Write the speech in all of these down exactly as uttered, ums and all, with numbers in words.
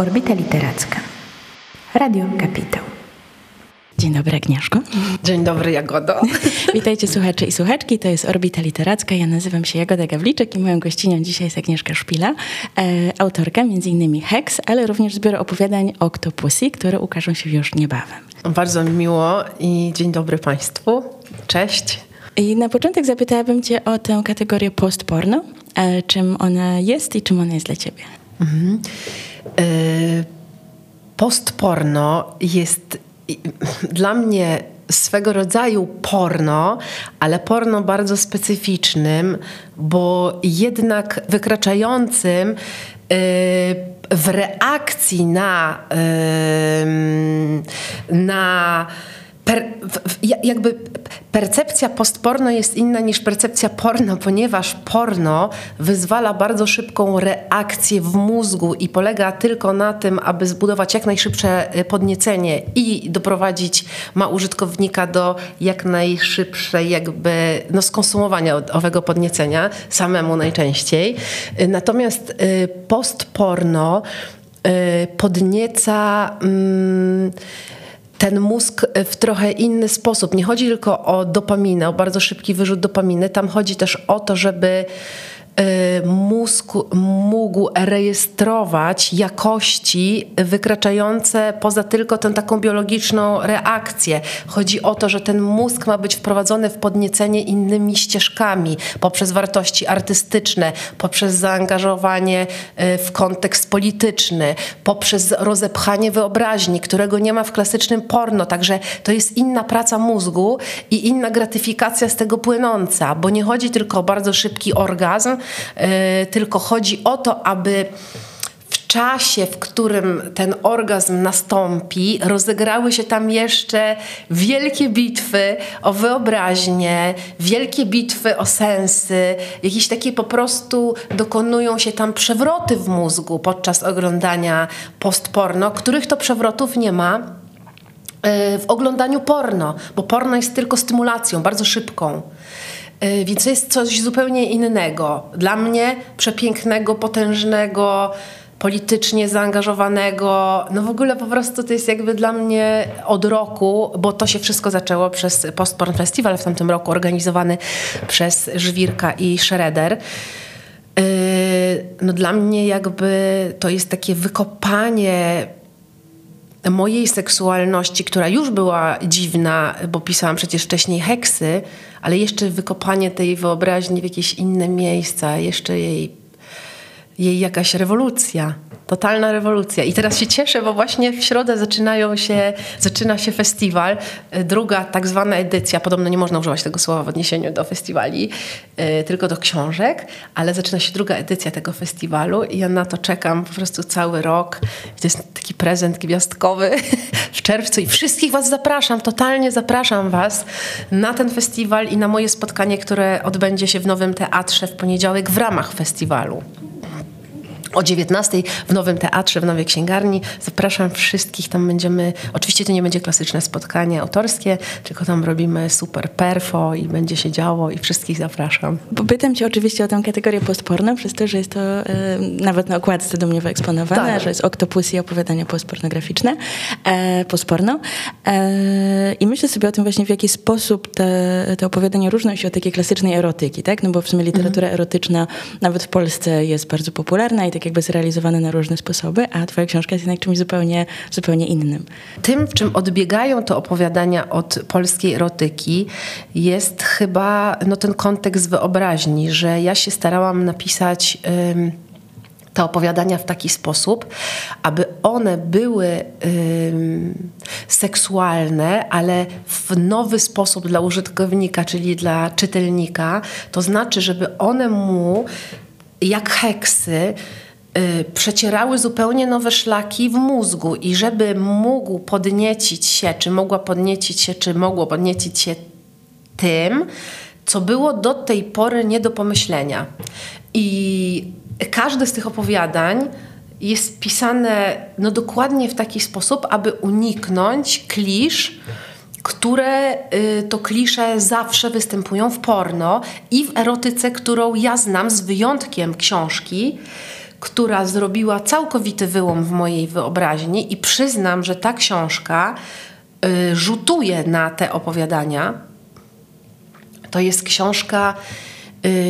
Orbita Literacka. Radio Kapitał. Dzień dobry, Agnieszko. Dzień dobry, Jagodo. Witajcie słuchacze i słuchaczki, to jest Orbita Literacka. Ja nazywam się Jagoda Gawliczek i moją gościnią dzisiaj jest Agnieszka Szpila, e, autorka między innymi Hex, ale również zbioru opowiadań Octopussy, które ukażą się już niebawem. Bardzo mi miło i dzień dobry Państwu. Cześć. I na początek zapytałabym Cię o tę kategorię postporno. E, czym ona jest i czym ona jest dla Ciebie? Mhm. E, postporno jest... Dla mnie swego rodzaju porno, ale porno bardzo specyficznym, bo jednak wykraczającym w reakcji na, na per, jakby percepcja postporno jest inna niż percepcja porno, ponieważ porno wyzwala bardzo szybką reakcję w mózgu i polega tylko na tym, aby zbudować jak najszybsze podniecenie i doprowadzić ma użytkownika do jak najszybszej jakby no, skonsumowania owego podniecenia, samemu najczęściej. Natomiast postporno podnieca... Mm, ten mózg w trochę inny sposób. Nie chodzi tylko o dopaminę, o bardzo szybki wyrzut dopaminy. Tam chodzi też o to, żeby mózg mógł rejestrować jakości wykraczające poza tylko tę taką biologiczną reakcję. Chodzi o to, że ten mózg ma być wprowadzony w podniecenie innymi ścieżkami, poprzez wartości artystyczne, poprzez zaangażowanie w kontekst polityczny, poprzez rozepchanie wyobraźni, którego nie ma w klasycznym porno. Także to jest inna praca mózgu i inna gratyfikacja z tego płynąca, bo nie chodzi tylko o bardzo szybki orgazm, tylko chodzi o to, aby w czasie, w którym ten orgazm nastąpi, rozegrały się tam jeszcze wielkie bitwy o wyobraźnię, wielkie bitwy o sensy, jakieś takie po prostu dokonują się tam przewroty w mózgu podczas oglądania postporno, których to przewrotów nie ma w oglądaniu porno, bo porno jest tylko stymulacją, bardzo szybką. Więc to jest coś zupełnie innego. Dla mnie przepięknego, potężnego, politycznie zaangażowanego. No w ogóle po prostu to jest jakby dla mnie od roku, bo to się wszystko zaczęło przez Post Porn Festival w tamtym roku organizowany przez Żwirka i Schroeder. No dla mnie jakby to jest takie wykopanie mojej seksualności, która już była dziwna, bo pisałam przecież wcześniej heksy, ale jeszcze wykopanie tej wyobraźni w jakieś inne miejsca, jeszcze jej, jej jakaś rewolucja, totalna rewolucja. I teraz się cieszę, bo właśnie w środę zaczynają się, zaczyna się festiwal, druga tak zwana edycja, podobno nie można używać tego słowa w odniesieniu do festiwali, tylko do książek, ale zaczyna się druga edycja tego festiwalu i ja na to czekam po prostu cały rok. I to jest taki prezent gwiazdkowy w czerwcu i wszystkich was zapraszam, totalnie zapraszam was na ten festiwal i na moje spotkanie, które odbędzie się w Nowym Teatrze w poniedziałek w ramach festiwalu. O dziewiętnastej w Nowym Teatrze, w Nowej Księgarni. Zapraszam wszystkich, tam będziemy, oczywiście to nie będzie klasyczne spotkanie autorskie, tylko tam robimy super perfo i będzie się działo i wszystkich zapraszam. Pytam Cię oczywiście o tę kategorię postporno, przez to, że jest to e, nawet na okładce do mnie wyeksponowane, tak, że jest Octopussy i opowiadania postpornograficzne, e, postporno. E, I myślę sobie o tym właśnie, w jaki sposób te, te opowiadania różnią się od takiej klasycznej erotyki, tak? No bo w sumie literatura mhm. erotyczna nawet w Polsce jest bardzo popularna i tak jakby zrealizowane na różne sposoby, a twoja książka jest jednak czymś zupełnie, zupełnie innym. Tym, w czym odbiegają te opowiadania od polskiej erotyki, jest chyba no, ten kontekst wyobraźni, że ja się starałam napisać ym, te opowiadania w taki sposób, aby one były ym, seksualne, ale w nowy sposób dla użytkownika, czyli dla czytelnika. To znaczy, żeby one mu, jak heksy, przecierały zupełnie nowe szlaki w mózgu i żeby mógł podniecić się, czy mogła podniecić się, czy mogło podniecić się tym, co było do tej pory nie do pomyślenia. I każde z tych opowiadań jest pisane no, dokładnie w taki sposób, aby uniknąć klisz, które y, to klisze zawsze występują w porno i w erotyce, którą ja znam z wyjątkiem książki, która zrobiła całkowity wyłom w mojej wyobraźni i przyznam, że ta książka y, rzutuje na te opowiadania. To jest książka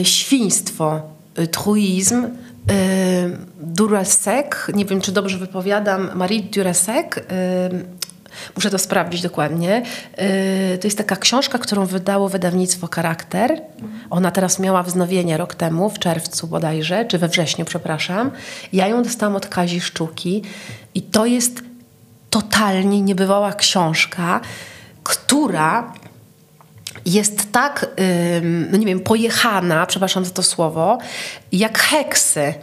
y, Świństwo, y, Truizm, y, Darrieussecq, nie wiem czy dobrze wypowiadam, Marie Darrieussecq, y, muszę to sprawdzić dokładnie. Yy, to jest taka książka, którą wydało wydawnictwo Charakter. Ona teraz miała wznowienie rok temu, w czerwcu bodajże, czy we wrześniu, przepraszam. Ja ją dostałam od Kazi Szczuki i to jest totalnie niebywała książka, która jest tak, yy, no nie wiem, pojechana, przepraszam za to słowo, jak heksy.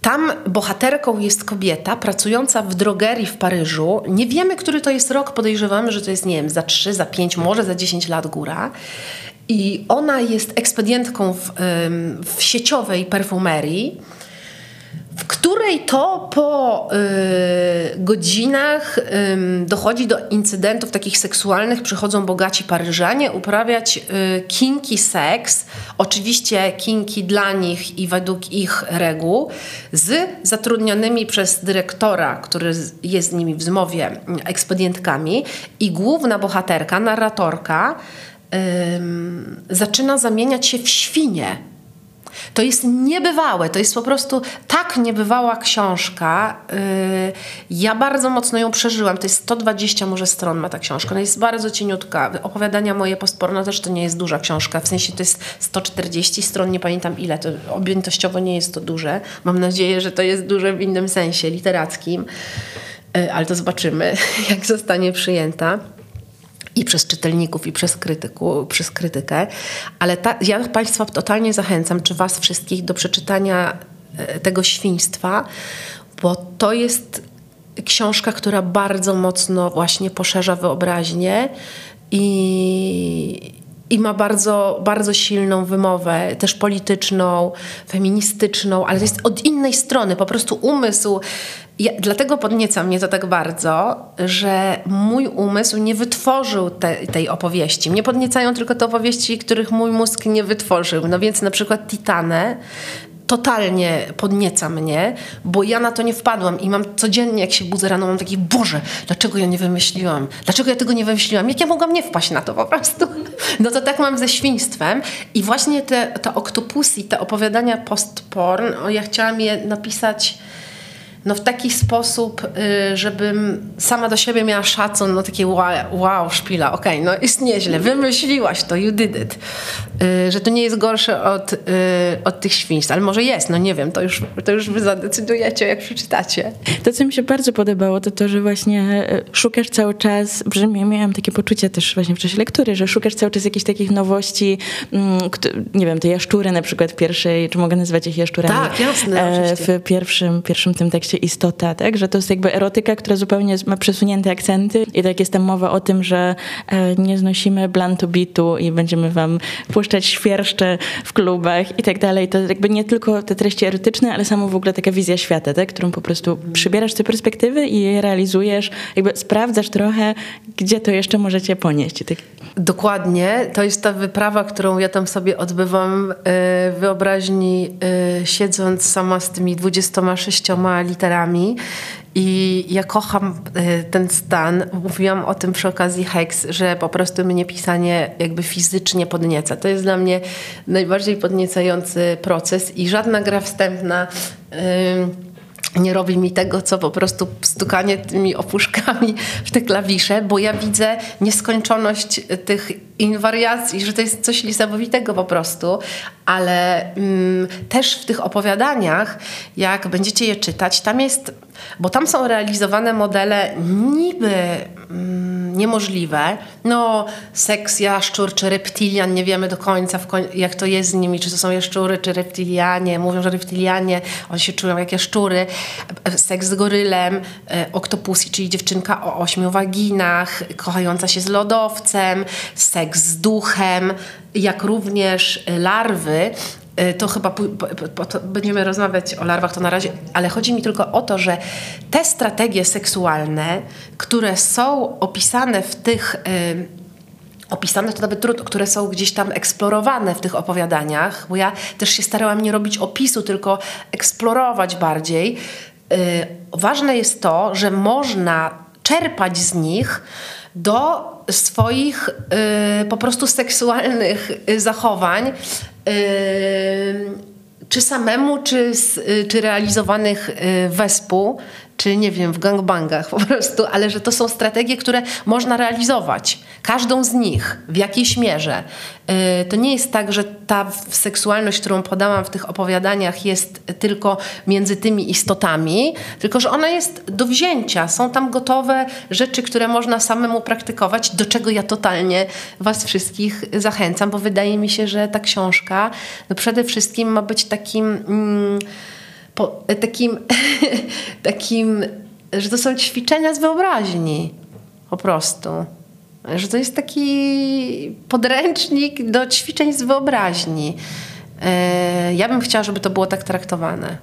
Tam bohaterką jest kobieta pracująca w drogerii w Paryżu. Nie wiemy, który to jest rok. Podejrzewamy, że to jest, nie wiem, za trzy, za pięć, może za dziesięć lat góra. I ona jest ekspedientką w, w sieciowej perfumerii, w której to po y, godzinach y, dochodzi do incydentów takich seksualnych. Przychodzą bogaci Paryżanie uprawiać y, kinki seks, oczywiście kinki dla nich i według ich reguł, z zatrudnionymi przez dyrektora, który jest z nimi w zmowie, ekspedientkami. I główna bohaterka, narratorka, y, zaczyna zamieniać się w świnię. To jest niebywałe, to jest po prostu tak niebywała książka. Ja bardzo mocno ją przeżyłam. To jest sto dwadzieścia może stron ma ta książka. Ona jest bardzo cieniutka. Opowiadania moje postporno też to nie jest duża książka. W sensie to jest sto czterdzieści stron, nie pamiętam ile. To objętościowo nie jest to duże. Mam nadzieję, że to jest duże w innym sensie literackim. Ale to zobaczymy, jak zostanie przyjęta. I przez czytelników, i przez, krytyku, przez krytykę. Ale ta, ja Państwa totalnie zachęcam, czy Was wszystkich, do przeczytania tego Świństwa, bo to jest książka, która bardzo mocno właśnie poszerza wyobraźnię i, i ma bardzo, bardzo silną wymowę, też polityczną, feministyczną, ale to jest od innej strony, po prostu umysł. Ja, dlatego podnieca mnie to tak bardzo, że mój umysł nie wytworzył te, tej opowieści. Mnie podniecają tylko te opowieści, których mój mózg nie wytworzył. No więc na przykład Titanę totalnie podnieca mnie, bo ja na to nie wpadłam i mam codziennie, jak się budzę rano, mam taki, Boże, dlaczego ja nie wymyśliłam? Dlaczego ja tego nie wymyśliłam? Jak ja mogłam nie wpaść na to po prostu? No to tak mam ze Świństwem i właśnie te, te Octopussy, te opowiadania post-porn, ja chciałam je napisać no w taki sposób, żebym sama do siebie miała szacun, no takie wow, wow Szpila, okej, okay, no jest nieźle, wymyśliłaś to, you did it. Że to nie jest gorsze od, od tych Świństw, ale może jest, no nie wiem, to już, to już wy zadecydujecie, jak przeczytacie. To, co mi się bardzo podobało, to to, że właśnie szukasz cały czas, że miałam takie poczucie też właśnie w czasie lektury, że szukasz cały czas jakichś takich nowości, nie wiem, te jaszczury na przykład pierwszej, czy mogę nazywać ich jaszczurami? Tak, jasne, oczywiście. W pierwszym, pierwszym tym tekście Istota, tak? Że to jest jakby erotyka, która zupełnie ma przesunięte akcenty i tak jest tam mowa o tym, że e, nie znosimy blantobitu i będziemy wam puszczać świerszcze w klubach i tak dalej. To jakby nie tylko te treści erotyczne, ale samo w ogóle taka wizja świata, tak? Którą po prostu przybierasz te perspektywy i je realizujesz, jakby sprawdzasz trochę, gdzie to jeszcze możecie ponieść. Tak? Dokładnie. To jest ta wyprawa, którą ja tam sobie odbywam w wyobraźni, siedząc sama z tymi dwudziestoma sześcioma literami. I ja kocham ten stan. Mówiłam o tym przy okazji Hex, że po prostu mnie pisanie jakby fizycznie podnieca. To jest dla mnie najbardziej podniecający proces i żadna gra wstępna yy, nie robi mi tego, co po prostu stukanie tymi opuszkami w te klawisze, bo ja widzę nieskończoność tych inwariacji, że to jest coś niesamowitego po prostu, ale mm, też w tych opowiadaniach, jak będziecie je czytać, tam jest, bo tam są realizowane modele niby mm, niemożliwe, no seks jaszczur czy reptilian, nie wiemy do końca w koń- jak to jest z nimi, czy to są jaszczury, czy reptilianie, mówią, że reptilianie, oni się czują jak jaszczury, seks z gorylem, e, Octopussy, czyli dziewczynka o ośmiu waginach, kochająca się z lodowcem, seks z duchem, jak również larwy, to chyba po, po, to będziemy rozmawiać o larwach to na razie, ale chodzi mi tylko o to, że te strategie seksualne, które są opisane w tych opisane, to nawet trud, które są gdzieś tam eksplorowane w tych opowiadaniach, bo ja też się starałam nie robić opisu, tylko eksplorować bardziej. Yy, ważne jest to, że można czerpać z nich do swoich yy, po prostu seksualnych yy, zachowań, yy, czy samemu, czy, czy realizowanych wespół, czy nie wiem, w gangbangach po prostu, ale że to są strategie, które można realizować. Każdą z nich, w jakiejś mierze. To nie jest tak, że ta seksualność, którą podałam w tych opowiadaniach, jest tylko między tymi istotami, tylko że ona jest do wzięcia. Są tam gotowe rzeczy, które można samemu praktykować, do czego ja totalnie was wszystkich zachęcam, bo wydaje mi się, że ta książka no przede wszystkim ma być takim... Mm, Po, takim, takim, że to są ćwiczenia z wyobraźni po prostu. Że to jest taki podręcznik do ćwiczeń z wyobraźni. Yy, ja bym chciała, żeby to było tak traktowane.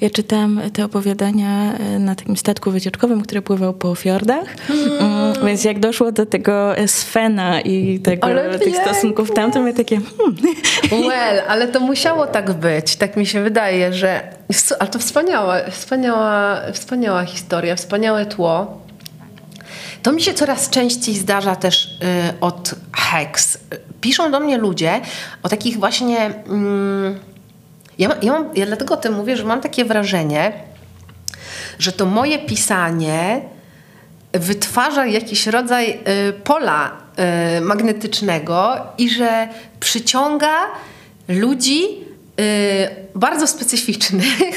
Ja czytałam te opowiadania na takim statku wycieczkowym, który pływał po fiordach, mm. więc jak doszło do tego Sfena i tego, tych stosunków tam, to mnie takie... Hmm. Well, ale to musiało tak być, tak mi się wydaje, że... Ale to wspaniała, wspaniała, wspaniała historia, wspaniałe tło. To mi się coraz częściej zdarza też y, od Hex. Piszą do mnie ludzie o takich właśnie... Mm, Ja, ja, mam, ja dlatego o tym mówię, że mam takie wrażenie, że to moje pisanie wytwarza jakiś rodzaj y, pola y, magnetycznego i że przyciąga ludzi y, bardzo specyficznych,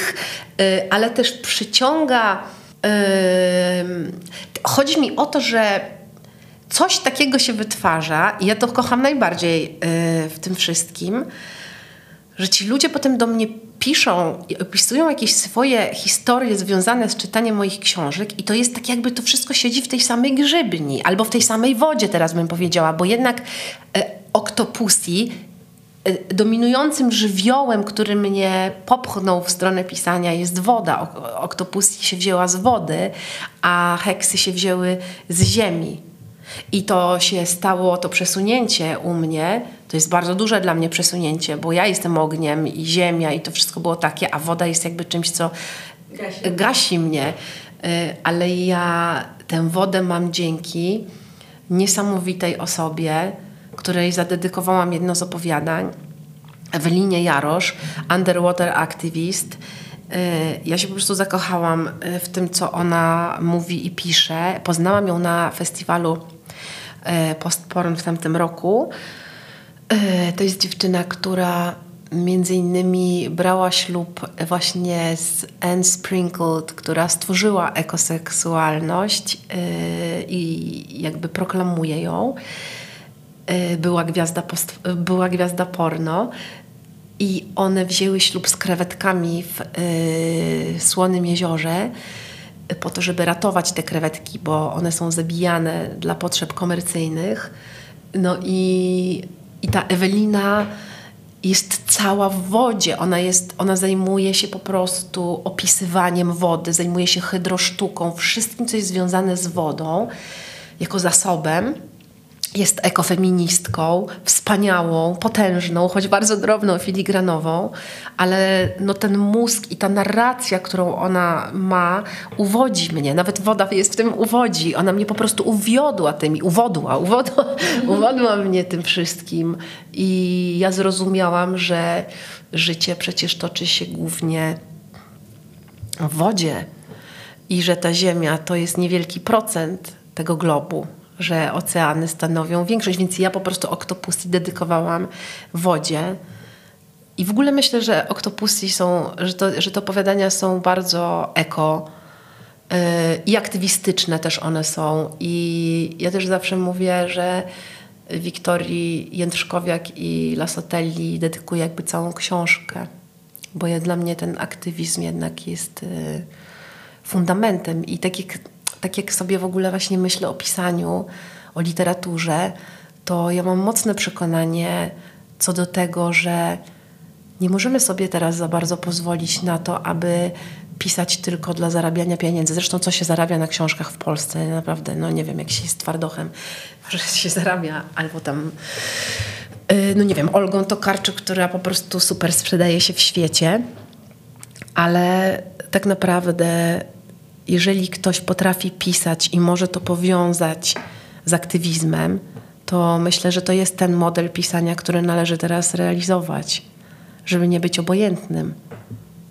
y, ale też przyciąga... Y, chodzi mi o to, że coś takiego się wytwarza i ja to kocham najbardziej y, w tym wszystkim, że ci ludzie potem do mnie piszą i opisują jakieś swoje historie związane z czytaniem moich książek i to jest tak, jakby to wszystko siedzi w tej samej grzybni albo w tej samej wodzie, teraz bym powiedziała, bo jednak e, Octopussy, e, dominującym żywiołem, który mnie popchnął w stronę pisania, jest woda. Octopussy się wzięła z wody, a Heksy się wzięły z ziemi. I to się stało, to przesunięcie u mnie, to jest bardzo duże dla mnie przesunięcie, bo ja jestem ogniem i ziemia i to wszystko było takie, a woda jest jakby czymś, co gasi, gasi mnie. Ale ja tę wodę mam dzięki niesamowitej osobie, której zadedykowałam jedno z opowiadań, Ewelinie Jarosz, Underwater Activist. Ja się po prostu zakochałam w tym, co ona mówi i pisze. Poznałam ją na festiwalu Post Porn w tamtym roku. To jest dziewczyna, która między innymi brała ślub właśnie z Anne Sprinkle, która stworzyła ekoseksualność i jakby proklamuje ją. Była gwiazda, post, była gwiazda porno. I one wzięły ślub z krewetkami w y, Słonym Jeziorze po to, żeby ratować te krewetki, bo one są zabijane dla potrzeb komercyjnych. No i, i ta Ewelina jest cała w wodzie. Ona, jest, ona zajmuje się po prostu opisywaniem wody, zajmuje się hydrosztuką, wszystkim, co jest związane z wodą, jako zasobem. Jest ekofeministką, wspaniałą, potężną, choć bardzo drobną, filigranową, ale no ten mózg i ta narracja, którą ona ma, uwodzi mnie. Nawet woda jest w tym uwodzi. Ona mnie po prostu uwiodła tymi, uwodła, uwodła, uwodła mnie tym wszystkim. I ja zrozumiałam, że życie przecież toczy się głównie w wodzie i że ta ziemia to jest niewielki procent tego globu, że oceany stanowią większość, więc ja po prostu Octopussy dedykowałam wodzie. I w ogóle myślę, że Octopussy są, że to, że te opowiadania są bardzo eko yy, i aktywistyczne też one są. I ja też zawsze mówię, że Wiktorii Jędrzkowiak i Lasotelli dedykuję jakby całą książkę, bo ja, dla mnie ten aktywizm jednak jest yy, fundamentem i taki Tak jak sobie w ogóle właśnie myślę o pisaniu, o literaturze, to ja mam mocne przekonanie co do tego, że nie możemy sobie teraz za bardzo pozwolić na to, aby pisać tylko dla zarabiania pieniędzy. Zresztą co się zarabia na książkach w Polsce? Naprawdę, no nie wiem, jak się jest Twardochem, może się zarabia, albo tam, no nie wiem, Olgą Tokarczuk, która po prostu super sprzedaje się w świecie. Ale tak naprawdę, jeżeli ktoś potrafi pisać i może to powiązać z aktywizmem, to myślę, że to jest ten model pisania, który należy teraz realizować, żeby nie być obojętnym.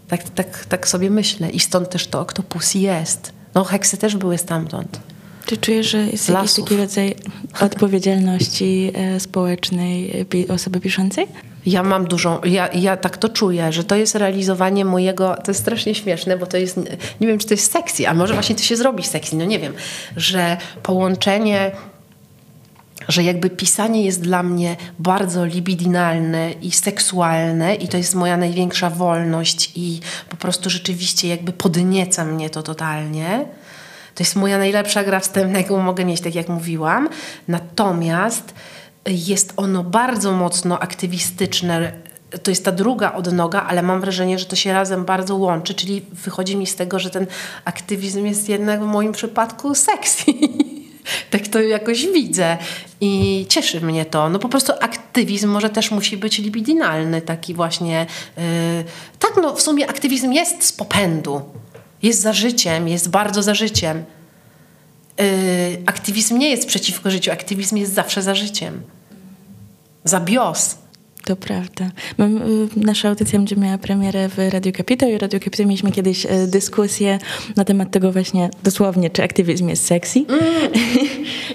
Tak, tak, tak sobie myślę. I stąd też to Octopussy jest. No, heksy też były stamtąd. Czy czujesz, że jest jakiś taki rodzaj odpowiedzialności społecznej osoby piszącej? Ja mam dużą, ja, ja tak to czuję, że to jest realizowanie mojego, to jest strasznie śmieszne, bo to jest, nie wiem, czy to jest sexy, a może właśnie to się zrobi sexy, no nie wiem, że połączenie, że jakby pisanie jest dla mnie bardzo libidinalne i seksualne i to jest moja największa wolność i po prostu rzeczywiście jakby podnieca mnie to totalnie. To jest moja najlepsza gra wstępna, jaką mogę mieć, tak jak mówiłam. Natomiast jest ono bardzo mocno aktywistyczne. To jest ta druga odnoga, ale mam wrażenie, że to się razem bardzo łączy, czyli wychodzi mi z tego, że ten aktywizm jest jednak w moim przypadku sexy. Tak to jakoś widzę i cieszy mnie to. No po prostu aktywizm może też musi być libidinalny, taki właśnie. Yy, tak, no w sumie aktywizm jest z popędu. Jest za życiem, jest bardzo za życiem. Yy, aktywizm nie jest przeciwko życiu, aktywizm jest zawsze za życiem. Za bios. To prawda. Nasza audycja będzie miała premierę w Radiu Kapitał i w Radiu Kapitał mieliśmy kiedyś dyskusję na temat tego właśnie dosłownie, czy aktywizm jest sexy. Mm.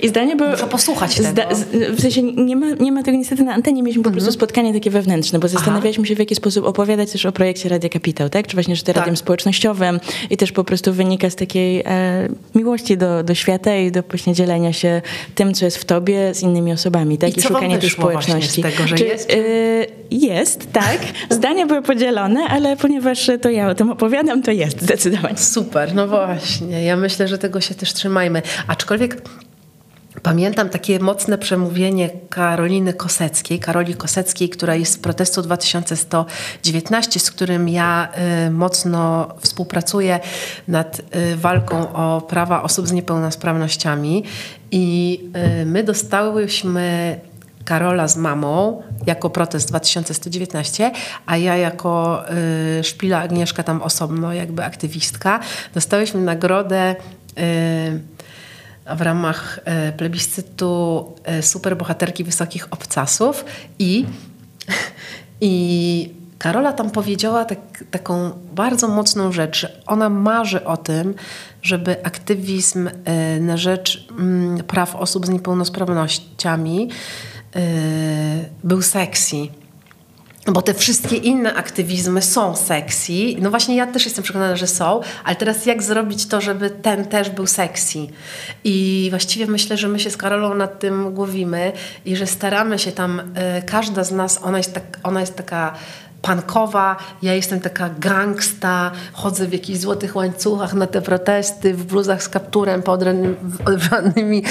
I zdanie było... Muszę posłuchać tego. Zda, w sensie nie ma, nie ma tego niestety na antenie, mieliśmy po mm. prostu spotkanie takie wewnętrzne, bo zastanawialiśmy Aha. się, w jaki sposób opowiadać też o projekcie Radia Kapitał, tak? Czy właśnie, że to tak. radiem społecznościowym i też po prostu wynika z takiej e, miłości do, do świata i do właśnie dzielenia się tym, co jest w tobie z innymi osobami, tak? I, I szukania tej społeczności. Z tego, że czy, jest? Y, Jest, tak. Zdania były podzielone, ale ponieważ to ja o tym opowiadam, to jest zdecydowanie. Super, no właśnie. Ja myślę, że tego się też trzymajmy. Aczkolwiek pamiętam takie mocne przemówienie Karoliny Koseckiej, Karoli Koseckiej, która jest z protestu dwa tysiące sto dziewiętnaście, z którym ja y, mocno współpracuję nad y, walką o prawa osób z niepełnosprawnościami. I y, my dostałyśmy... Karola z mamą jako protest dwa tysiące sto dziewiętnaście, a ja jako y, Szpila Agnieszka tam osobno jakby aktywistka dostałyśmy nagrodę y, w ramach y, plebiscytu y, Super Bohaterki Wysokich Obcasów i, i Karola tam powiedziała tak, taką bardzo mocną rzecz, że ona marzy o tym, żeby aktywizm y, na rzecz y, praw osób z niepełnosprawnościami był sexy. Bo te wszystkie inne aktywizmy są sexy. No właśnie ja też jestem przekonana, że są, ale teraz jak zrobić to, żeby ten też był sexy? I właściwie myślę, że my się z Karolą nad tym głowimy i że staramy się tam, y, każda z nas, ona jest, tak, ona jest taka pankowa, ja jestem taka gangsta, chodzę w jakichś złotych łańcuchach na te protesty, w bluzach z kapturem, pod odwranymi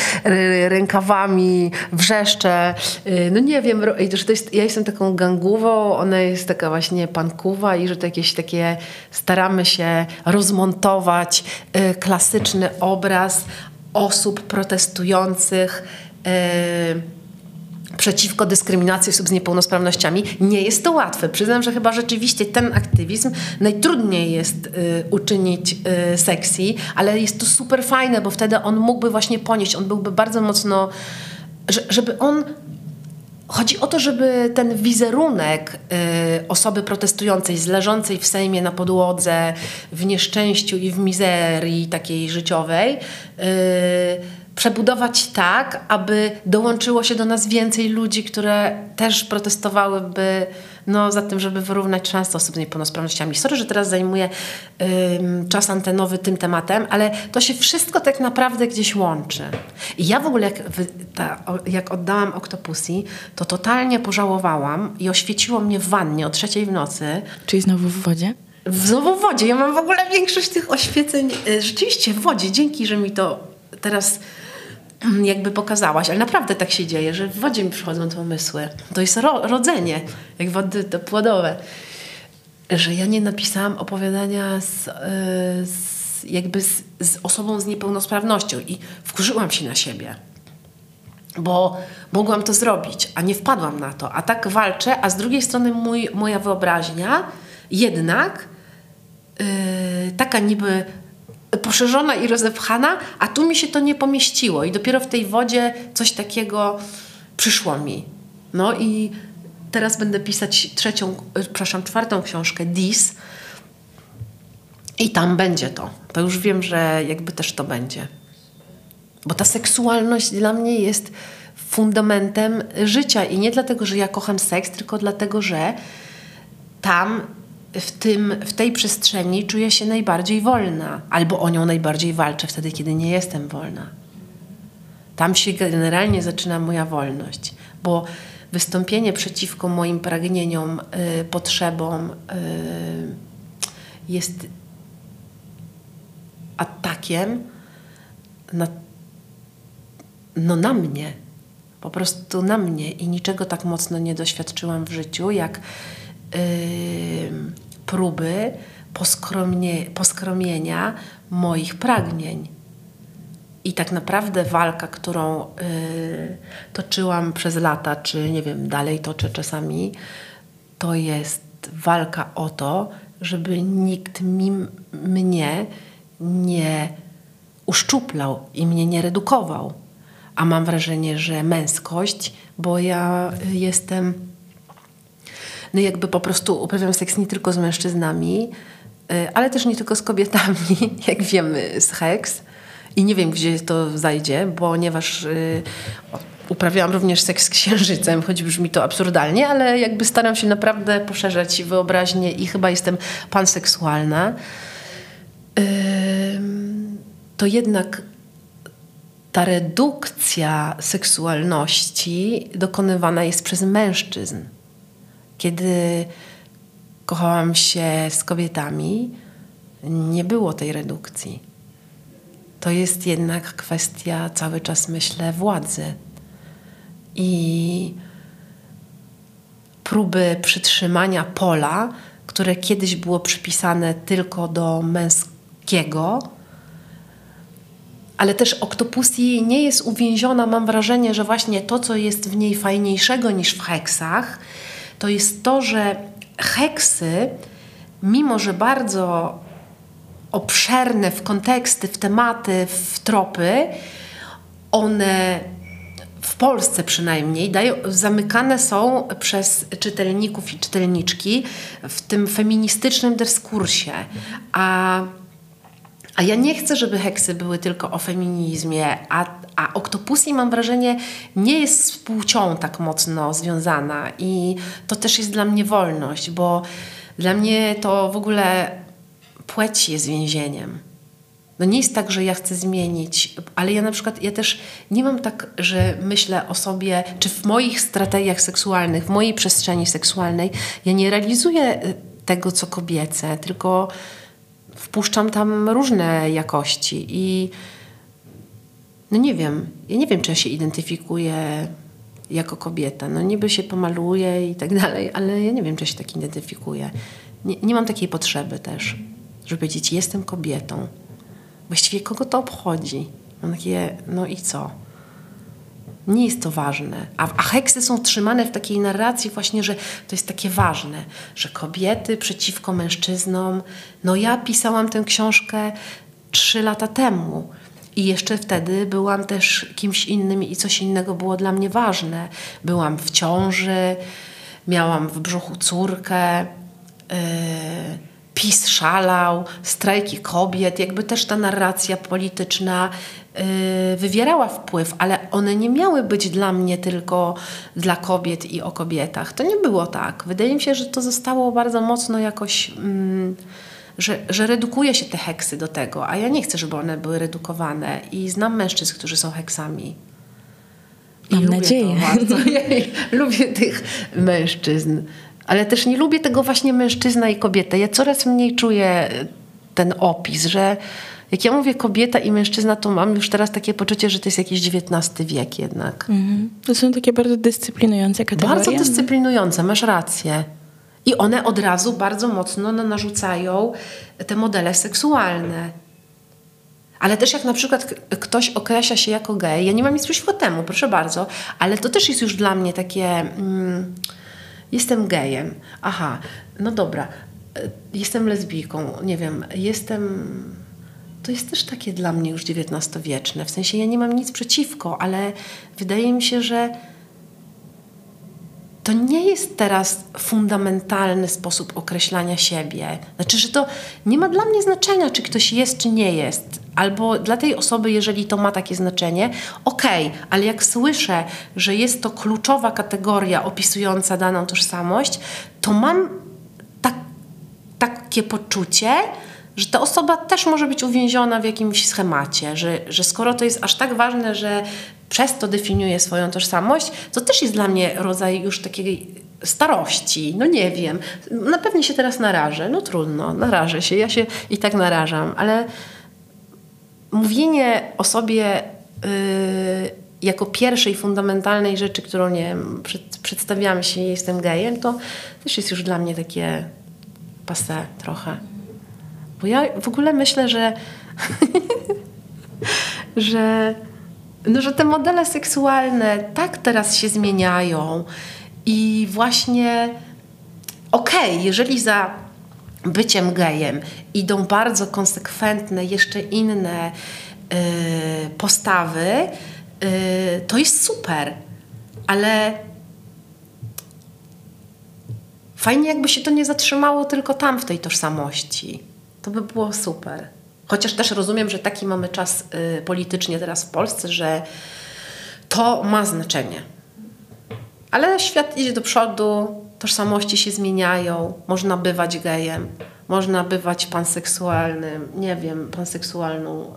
rękawami, wrzeszczę. No nie wiem, że to jest, ja jestem taką gangową, ona jest taka właśnie pankowa i że to jakieś takie, staramy się rozmontować klasyczny obraz osób protestujących przeciwko dyskryminacji osób z niepełnosprawnościami. Nie jest to łatwe. Przyznam, że chyba rzeczywiście ten aktywizm najtrudniej jest y, uczynić y, sexy, ale jest to super fajne, bo wtedy on mógłby właśnie ponieść, on byłby bardzo mocno, że, żeby on... Chodzi o to, żeby ten wizerunek y, osoby protestującej, leżącej w Sejmie na podłodze, w nieszczęściu i w mizerii takiej życiowej, y, przebudować tak, aby dołączyło się do nas więcej ludzi, które też protestowałyby no, za tym, żeby wyrównać szanse osób z niepełnosprawnościami. Sorry, że teraz zajmuję ym, czas antenowy tym tematem, ale to się wszystko tak naprawdę gdzieś łączy. I ja w ogóle jak, ta, jak oddałam Octopussy, to totalnie pożałowałam i oświeciło mnie w wannie o trzeciej w nocy. Czyli znowu w wodzie? Znowu w wodzie. Ja mam w ogóle większość tych oświeceń y, rzeczywiście w wodzie. Dzięki, że mi to teraz... jakby pokazałaś, ale naprawdę tak się dzieje, że w wodzie mi przychodzą te pomysły. To jest ro- rodzenie, jak wody to płodowe. że ja nie napisałam opowiadania z, z, jakby z, z osobą z niepełnosprawnością i wkurzyłam się na siebie, bo mogłam to zrobić, a nie wpadłam na to, a tak walczę, a z drugiej strony mój, moja wyobraźnia jednak yy, taka niby poszerzona i rozepchana, a tu mi się to nie pomieściło i dopiero w tej wodzie coś takiego przyszło mi. No i teraz będę pisać trzecią, przepraszam, czwartą książkę, Dis, i tam będzie to. To już wiem, że jakby też to będzie. Bo ta seksualność dla mnie jest fundamentem życia i nie dlatego, że ja kocham seks, tylko dlatego, że tam w, tym, w tej przestrzeni czuję się najbardziej wolna. Albo o nią najbardziej walczę wtedy, kiedy nie jestem wolna. Tam się generalnie zaczyna moja wolność. Bo wystąpienie przeciwko moim pragnieniom, y, potrzebom y, jest atakiem na, no na mnie. Po prostu na mnie. I niczego tak mocno nie doświadczyłam w życiu, jak y, próby poskromnie, poskromienia moich pragnień. I tak naprawdę walka, którą y, toczyłam przez lata, czy nie wiem, dalej toczę czasami, to jest walka o to, żeby nikt mi, mnie nie uszczuplał i mnie nie redukował. A mam wrażenie, że męskość, bo ja jestem, no jakby po prostu uprawiam seks nie tylko z mężczyznami, y, ale też nie tylko z kobietami, jak wiemy z Hex. I nie wiem, gdzie to zajdzie, ponieważ yy, uprawiałam również seks z księżycem, choć brzmi to absurdalnie, ale jakby staram się naprawdę poszerzać wyobraźnię i chyba jestem panseksualna. Yy, to jednak ta redukcja seksualności dokonywana jest przez mężczyzn. Kiedy kochałam się z kobietami, nie było tej redukcji. To jest jednak kwestia cały czas, myślę, władzy i próby przytrzymania pola, które kiedyś było przypisane tylko do męskiego, ale też Octopussy nie jest uwięziona. Mam wrażenie, że właśnie to, co jest w niej fajniejszego niż w heksach, to jest to, że heksy, mimo że bardzo obszerne w konteksty, w tematy, w tropy, one w Polsce przynajmniej dają, zamykane są przez czytelników i czytelniczki w tym feministycznym dyskursie. A, a ja nie chcę, żeby heksy były tylko o feminizmie, a, a Octopussy, mam wrażenie, nie jest z płcią tak mocno związana i to też jest dla mnie wolność, bo dla mnie to w ogóle płeć jest więzieniem. No nie jest tak, że ja chcę zmienić, ale ja na przykład, ja też nie mam tak, że myślę o sobie, czy w moich strategiach seksualnych, w mojej przestrzeni seksualnej, ja nie realizuję tego, co kobiece, tylko wpuszczam tam różne jakości i no nie wiem, ja nie wiem, czy ja się identyfikuję jako kobieta. No niby się pomaluję i tak dalej, ale ja nie wiem, czy ja się tak identyfikuję. Nie, nie mam takiej potrzeby też, żeby powiedzieć, jestem kobietą. Właściwie kogo to obchodzi? Mam takie, no i co? Nie jest to ważne. A, a heksy są trzymane w takiej narracji właśnie, że to jest takie ważne, że kobiety przeciwko mężczyznom. No ja pisałam tę książkę trzy lata temu i jeszcze wtedy byłam też kimś innym i coś innego było dla mnie ważne. Byłam w ciąży, miałam w brzuchu córkę, yy, PiS szalał, strajki kobiet, jakby też ta narracja polityczna yy, wywierała wpływ, ale one nie miały być dla mnie tylko dla kobiet i o kobietach. To nie było tak. Wydaje mi się, że to zostało bardzo mocno jakoś, mm, że, że redukuje się te heksy do tego, a ja nie chcę, żeby one były redukowane i znam mężczyzn, którzy są heksami. I Mam lubię nadzieję. To ja lubię tych mężczyzn. Ale też nie lubię tego właśnie mężczyzna i kobieta. Ja coraz mniej czuję ten opis, że jak ja mówię kobieta i mężczyzna, to mam już teraz takie poczucie, że to jest jakiś dziewiętnasty wiek jednak. Mm-hmm. To są takie bardzo dyscyplinujące kategorie. Bardzo dyscyplinujące, masz rację. I one od razu bardzo mocno narzucają te modele seksualne. Ale też jak na przykład ktoś określa się jako gej, ja nie mam nic przeciwko temu, proszę bardzo, ale to też jest już dla mnie takie... Mm, jestem gejem. Aha, no dobra. Jestem lesbijką, nie wiem, jestem... To jest też takie dla mnie już dziewiętnastowieczne. W sensie ja nie mam nic przeciwko, ale wydaje mi się, że to nie jest teraz fundamentalny sposób określania siebie. Znaczy, że to nie ma dla mnie znaczenia, czy ktoś jest, czy nie jest. Albo dla tej osoby, jeżeli to ma takie znaczenie, okej, okay, ale jak słyszę, że jest to kluczowa kategoria opisująca daną tożsamość, to mam tak, takie poczucie, że ta osoba też może być uwięziona w jakimś schemacie, że, że skoro to jest aż tak ważne, że przez to definiuje swoją tożsamość, to też jest dla mnie rodzaj już takiej starości, no nie wiem. Na pewno się teraz narażę, no trudno, narażę się, ja się i tak narażam, ale mówienie o sobie yy, jako pierwszej fundamentalnej rzeczy, którą, nie wiem, przed, przedstawiam się, jestem gejem, to też jest już dla mnie takie passé trochę. Bo ja w ogóle myślę, że, że, no, że te modele seksualne tak teraz się zmieniają i właśnie okej, okay, jeżeli za byciem gejem idą bardzo konsekwentne, jeszcze inne yy, postawy, yy, to jest super, ale fajnie jakby się to nie zatrzymało tylko tam w tej tożsamości. To by było super. Chociaż też rozumiem, że taki mamy czas y, politycznie teraz w Polsce, że to ma znaczenie. Ale świat idzie do przodu, tożsamości się zmieniają, można bywać gejem, można bywać panseksualnym, nie wiem, panseksualną y,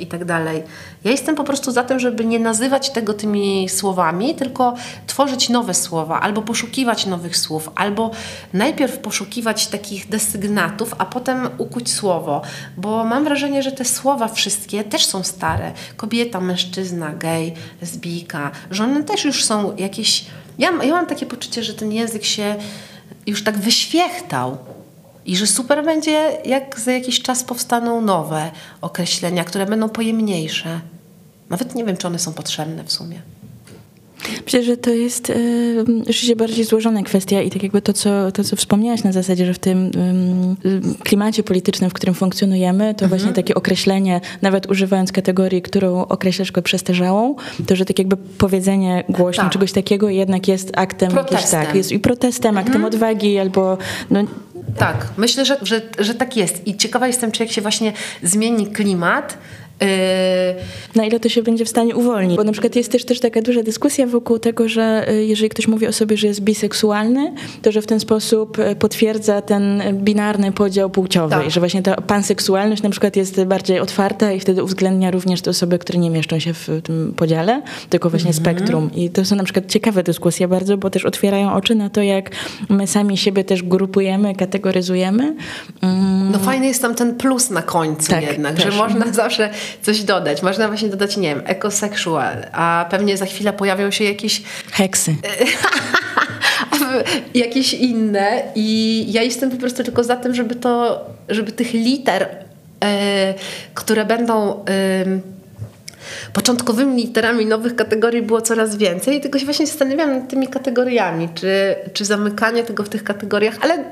i tak dalej. Ja jestem po prostu za tym, żeby nie nazywać tego tymi słowami, tylko tworzyć nowe słowa, albo poszukiwać nowych słów, albo najpierw poszukiwać takich desygnatów, a potem ukuć słowo, bo mam wrażenie, że te słowa wszystkie też są stare. Kobieta, mężczyzna, gej, lesbijka, że one też już są jakieś... Ja, ja mam takie poczucie, że ten język się już tak wyświechtał. I że super będzie, jak za jakiś czas powstaną nowe określenia, które będą pojemniejsze. Nawet nie wiem, czy one są potrzebne w sumie. Myślę, że to jest yy, oczywiście bardziej złożona kwestia i tak jakby to, co, to, co wspomniałaś na zasadzie, że w tym yy, klimacie politycznym, w którym funkcjonujemy, to mhm. właśnie takie określenie, nawet używając kategorii, którą określasz jako przestarzałą, to, że tak jakby powiedzenie głośno tak. czegoś takiego jednak jest aktem jakiegoś, tak, jest i protestem, mhm. aktem odwagi albo... No, tak, myślę, że, że, że tak jest. I ciekawa jestem, czy jak się właśnie zmieni klimat, yy... na ile to się będzie w stanie uwolnić. Bo na przykład jest też, też taka duża dyskusja wokół tego, że jeżeli ktoś mówi o sobie, że jest biseksualny, to że w ten sposób potwierdza ten binarny podział płciowy. Tak. I że właśnie ta panseksualność na przykład jest bardziej otwarta i wtedy uwzględnia również te osoby, które nie mieszczą się w tym podziale, tylko właśnie mm. spektrum. I to są na przykład ciekawe dyskusje bardzo, bo też otwierają oczy na to, jak my sami siebie też grupujemy, kategoryzujemy. Mm. No fajny jest tam ten plus na końcu, tak, jednak, też. Że można zawsze coś dodać. Można właśnie dodać, nie wiem, ekoseksual, a pewnie za chwilę pojawią się jakieś... Heksy. jakieś inne i ja jestem po prostu tylko za tym, żeby to, żeby tych liter, yy, które będą... Yy, początkowymi literami nowych kategorii było coraz więcej, tylko się właśnie zastanawiam nad tymi kategoriami, czy, czy zamykanie tego w tych kategoriach, ale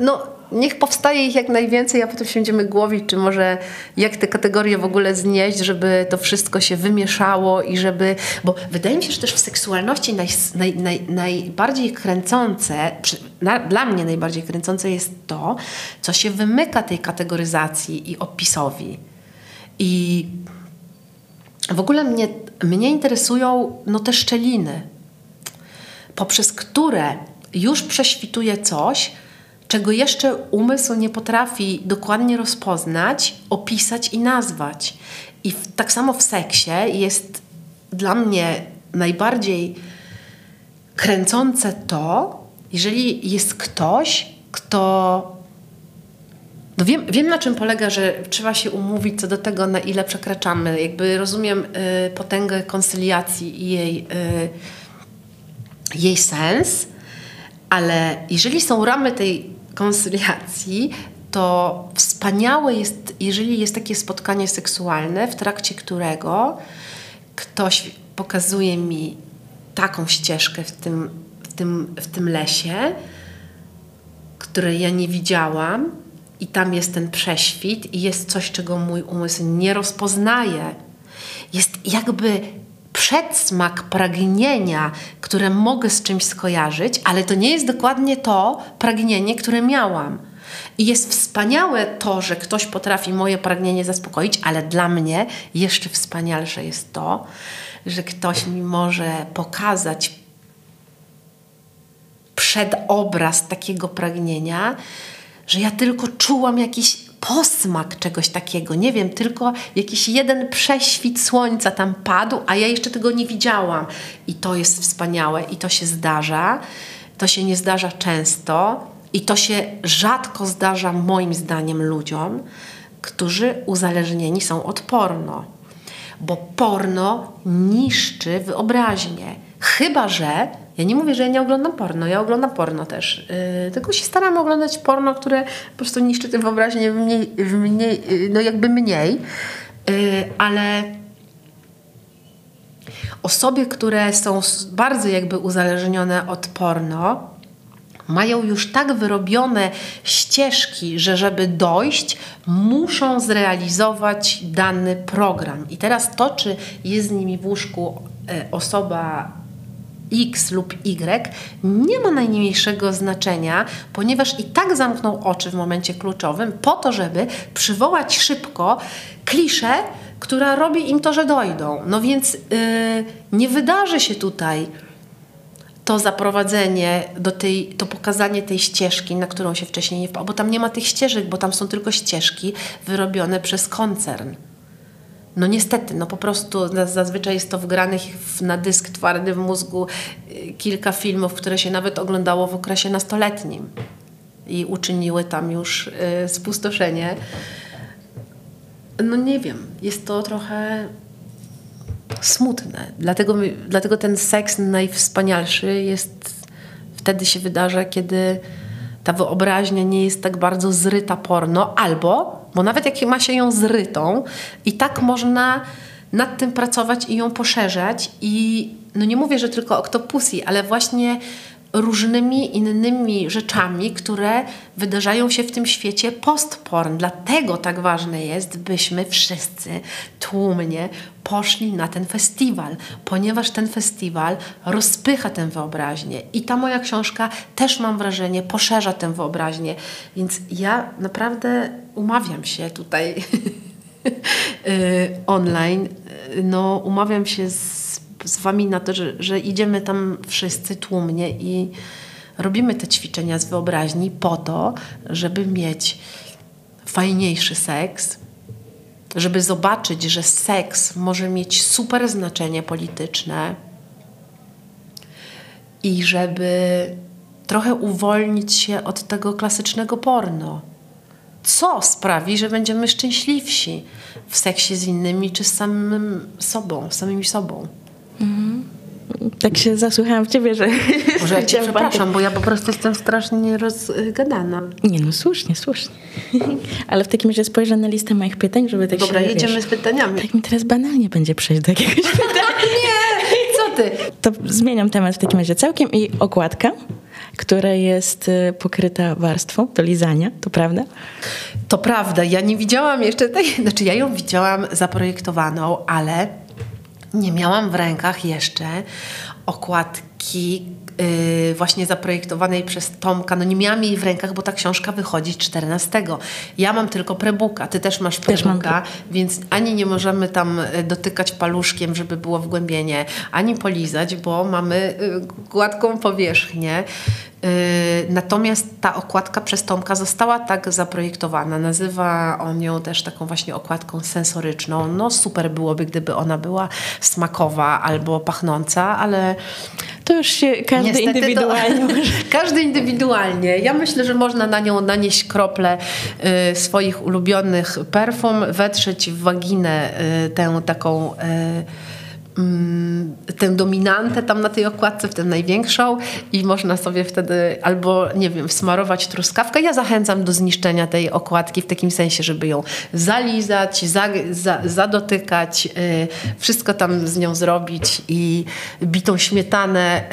no, niech powstaje ich jak najwięcej, a potem się będziemy głowić, czy może jak te kategorie w ogóle znieść, żeby to wszystko się wymieszało i żeby, bo wydaje mi się, że też w seksualności naj, naj, naj, najbardziej kręcące, na, dla mnie najbardziej kręcące jest to, co się wymyka tej kategoryzacji i opisowi. I w ogóle mnie, mnie interesują no, te szczeliny, poprzez które już prześwituje coś, czego jeszcze umysł nie potrafi dokładnie rozpoznać, opisać i nazwać. I w, tak samo w seksie jest dla mnie najbardziej kręcące to, jeżeli jest ktoś, kto... No wiem, wiem, na czym polega, że trzeba się umówić co do tego, na ile przekraczamy. Jakby rozumiem y, potęgę koncyliacji i jej, y, jej sens, Ale jeżeli są ramy tej konsyliacji, to wspaniałe jest, jeżeli jest takie spotkanie seksualne, w trakcie którego ktoś pokazuje mi taką ścieżkę w tym, w tym, w tym lesie, której ja nie widziałam, i tam jest ten prześwit i jest coś, czego mój umysł nie rozpoznaje. Jest jakby przedsmak pragnienia, które mogę z czymś skojarzyć, ale to nie jest dokładnie to pragnienie, które miałam. I jest wspaniałe to, że ktoś potrafi moje pragnienie zaspokoić, ale dla mnie jeszcze wspanialsze jest to, że ktoś mi może pokazać przedobraz takiego pragnienia, że ja tylko czułam jakiś posmak czegoś takiego, nie wiem, tylko jakiś jeden prześwit słońca tam padł, a ja jeszcze tego nie widziałam. I to jest wspaniałe i to się zdarza. To się nie zdarza często i to się rzadko zdarza moim zdaniem ludziom, którzy uzależnieni są od porno. Bo porno niszczy wyobraźnię. Chyba że ja nie mówię, że ja nie oglądam porno, ja oglądam porno też, yy, tylko się staram oglądać porno, które po prostu niszczy tę wyobraźnię mniej, mniej, yy, no jakby mniej, yy, ale osoby, które są bardzo jakby uzależnione od porno, mają już tak wyrobione ścieżki, że żeby dojść, muszą zrealizować dany program. I teraz to, czy jest z nimi w łóżku yy, osoba X lub Y, nie ma najmniejszego znaczenia, ponieważ i tak zamknął oczy w momencie kluczowym po to, żeby przywołać szybko kliszę, która robi im to, że dojdą. No więc yy, nie wydarzy się tutaj to zaprowadzenie, do tej, to pokazanie tej ścieżki, na którą się wcześniej nie wpadło, bo tam nie ma tych ścieżek, bo tam są tylko ścieżki wyrobione przez koncern. No niestety, no po prostu zazwyczaj jest to wgranych na dysk twardy w mózgu kilka filmów, które się nawet oglądało w okresie nastoletnim i uczyniły tam już y, spustoszenie. No nie wiem, jest to trochę smutne. Dlatego, dlatego ten seks najwspanialszy jest, wtedy się wydarza, kiedy ta wyobraźnia nie jest tak bardzo zryta porno, albo, bo nawet jak ma się ją zrytą, i tak można nad tym pracować i ją poszerzać. I no nie mówię, że tylko Octopussy, ale właśnie różnymi innymi rzeczami, które wydarzają się w tym świecie post-porn. Dlatego tak ważne jest, byśmy wszyscy tłumnie poszli na ten festiwal, ponieważ ten festiwal rozpycha tę wyobraźnię i ta moja książka też, mam wrażenie, poszerza tę wyobraźnię, więc ja naprawdę umawiam się tutaj online, no umawiam się z z wami na to, że, że idziemy tam wszyscy tłumnie i robimy te ćwiczenia z wyobraźni po to, żeby mieć fajniejszy seks, żeby zobaczyć, że seks może mieć super znaczenie polityczne i żeby trochę uwolnić się od tego klasycznego porno. Co sprawi, że będziemy szczęśliwsi w seksie z innymi czy z samym sobą, samymi sobą. Mhm. Tak się zasłuchałam w ciebie, że... Może ja cię przepraszam, bo ja po prostu jestem strasznie rozgadana. Nie no, słusznie, słusznie. Ale w takim razie spojrzę na listę moich pytań, żeby tak. Dobra, się... Dobra, jedziemy wiesz, z pytaniami. Tak mi teraz banalnie będzie przejść do jakiegoś pytania. Nie, co ty? To zmieniam temat w takim razie całkiem i okładka, która jest pokryta warstwą do lizania, to prawda? To prawda, ja nie widziałam jeszcze tej... Znaczy ja ją widziałam zaprojektowaną, ale... Nie miałam w rękach jeszcze okładki yy, właśnie zaprojektowanej przez Tomka. No nie miałam jej w rękach, bo ta książka wychodzi czternastego. Ja mam tylko prebooka, ty też masz prebooka, więc ani nie możemy tam dotykać paluszkiem, żeby było wgłębienie, ani polizać, bo mamy gładką powierzchnię. Yy, natomiast ta okładka przez Tomka została tak zaprojektowana. Nazywa on ją też taką właśnie okładką sensoryczną. No super byłoby, gdyby ona była smakowa albo pachnąca, ale to już się każdy niestety indywidualnie. To, każdy indywidualnie. Ja myślę, że można na nią nanieść krople y, swoich ulubionych perfum, wetrzeć w waginę y, tę taką... Y, tę dominantę tam na tej okładce, w tę największą, i można sobie wtedy albo, nie wiem, wsmarować truskawkę. Ja zachęcam do zniszczenia tej okładki w takim sensie, żeby ją zalizać, za, za, zadotykać, yy, wszystko tam z nią zrobić i bitą śmietanę,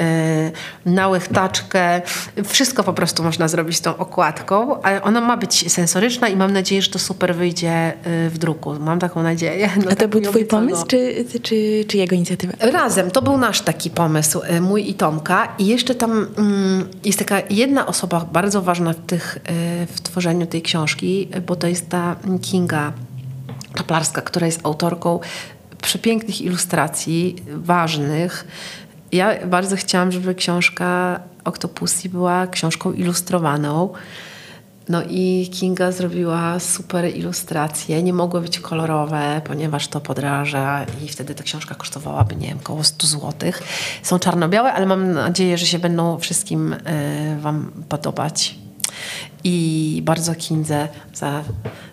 yy, nałechtaczkę. Wszystko po prostu można zrobić z tą okładką, ale ona ma być sensoryczna i mam nadzieję, że to super wyjdzie yy, w druku. Mam taką nadzieję. No, a to był twój pomysł, czy, czy, czy jego inicjatywa? Razem. To był nasz taki pomysł, mój i Tomka. I jeszcze tam mm, jest taka jedna osoba bardzo ważna w, tych, w tworzeniu tej książki, bo to jest ta Kinga Kaplarska, która jest autorką przepięknych ilustracji, ważnych. Ja bardzo chciałam, żeby książka Octopussy była książką ilustrowaną. No i Kinga zrobiła super ilustracje. Nie mogły być kolorowe, ponieważ to podraża i wtedy ta książka kosztowałaby, nie wiem, około sto złotych. Są czarno-białe, ale mam nadzieję, że się będą wszystkim y, wam podobać. I bardzo Kindze za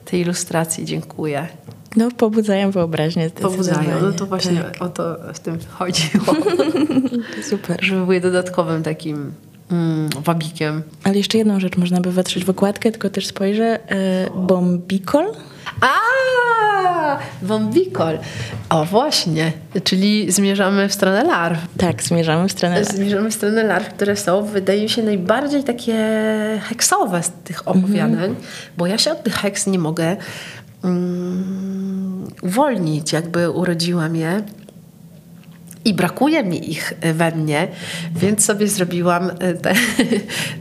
te ilustracje dziękuję. No, pobudzają wyobraźnię. Pobudzają, no to właśnie tak. O to w tym chodziło. Super. Żeby były dodatkowym takim... Mm, wabikiem. Ale jeszcze jedną rzecz można by wpatrzeć w okładkę, tylko też spojrzę. E, bombikol? A, bombikol. O, właśnie. Czyli zmierzamy w stronę larw. Tak, zmierzamy w stronę larw. Zmierzamy w stronę larw, które są, wydaje mi się, najbardziej takie heksowe z tych opowiadań, mm. bo ja się od tych heks nie mogę mm, uwolnić. Jakby urodziłam je. I brakuje mi ich we mnie, więc sobie zrobiłam te,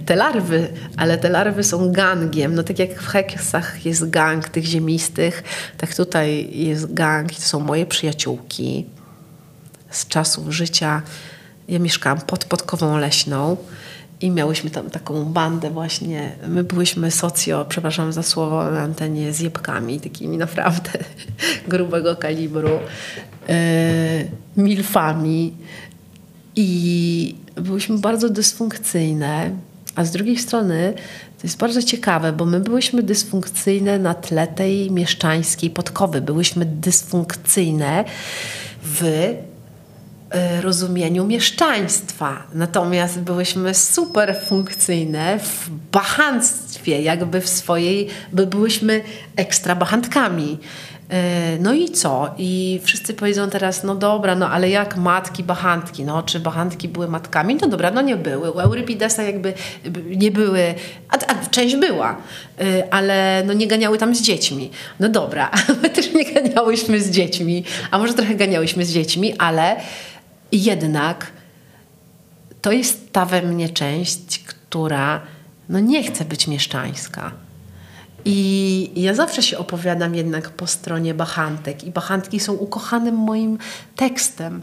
te larwy, ale te larwy są gangiem. No tak jak w heksach jest gang tych ziemistych, tak tutaj jest gang. To są moje przyjaciółki z czasów życia. Ja mieszkałam pod Podkową Leśną i miałyśmy tam taką bandę właśnie. My byłyśmy socjo, przepraszam za słowo na antenie, z jebkami takimi naprawdę grubego kalibru. Yy, milfami. I byłyśmy bardzo dysfunkcyjne. A z drugiej strony to jest bardzo ciekawe, bo my byłyśmy dysfunkcyjne na tle tej mieszczańskiej Podkowy. Byłyśmy dysfunkcyjne w rozumieniu mieszczaństwa. Natomiast byłyśmy super funkcyjne w bachanstwie, jakby w swojej, by byłyśmy ekstra bachantkami. No i co? I wszyscy powiedzą teraz, no dobra, no ale jak matki, bachantki? No czy bachantki były matkami? No dobra, no nie były. U Eurypidesa jakby nie były, a, a część była, ale no nie ganiały tam z dziećmi. No dobra, my też nie ganiałyśmy z dziećmi, a może trochę ganiałyśmy z dziećmi, ale jednak to jest ta we mnie część, która no nie chce być mieszczańska. I ja zawsze się opowiadam jednak po stronie bachantek. I bachantki są ukochanym moim tekstem.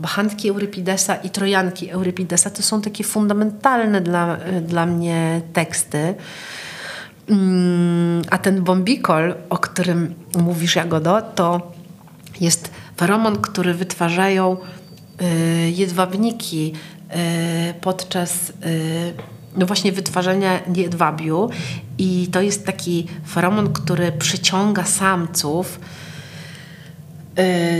Bachantki Eurypidesa i Trojanki Eurypidesa to są takie fundamentalne dla, dla mnie teksty. A ten bombikol, o którym mówisz, Jagodo, to jest feromon, który wytwarzają jedwabniki podczas... no właśnie wytwarzania jedwabiu, i to jest taki feromon, który przyciąga samców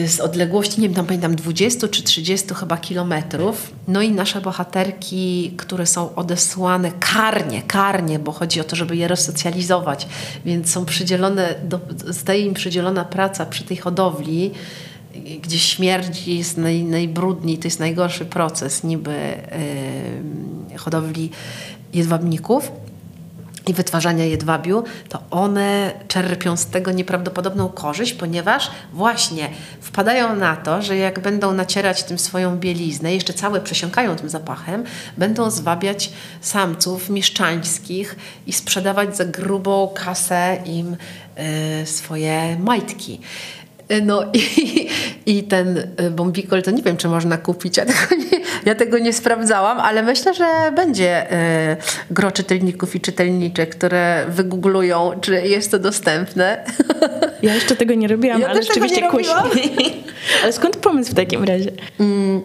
z odległości, nie wiem, tam pamiętam dwadzieścia czy trzydzieści chyba kilometrów. No i nasze bohaterki, które są odesłane karnie, karnie, bo chodzi o to, żeby je resocjalizować, więc są przydzielone, do, zostaje im przydzielona praca przy tej hodowli, gdzie śmierdzi, jest naj, najbrudniej, to jest najgorszy proces niby yy, hodowli jedwabników i wytwarzania jedwabiu, to one czerpią z tego nieprawdopodobną korzyść, ponieważ właśnie wpadają na to, że jak będą nacierać tym swoją bieliznę, jeszcze całe przesiąkają tym zapachem, będą zwabiać samców mieszczańskich i sprzedawać za grubą kasę im yy, swoje majtki. No i, i ten bombikol, to nie wiem, czy można kupić, ja tego nie, ja tego nie sprawdzałam, ale myślę, że będzie y, gro czytelników i czytelniczek, które wygooglują, czy jest to dostępne. Ja jeszcze tego nie robiłam, ja ale rzeczywiście kusi. Ale skąd pomysł w takim razie? Mm.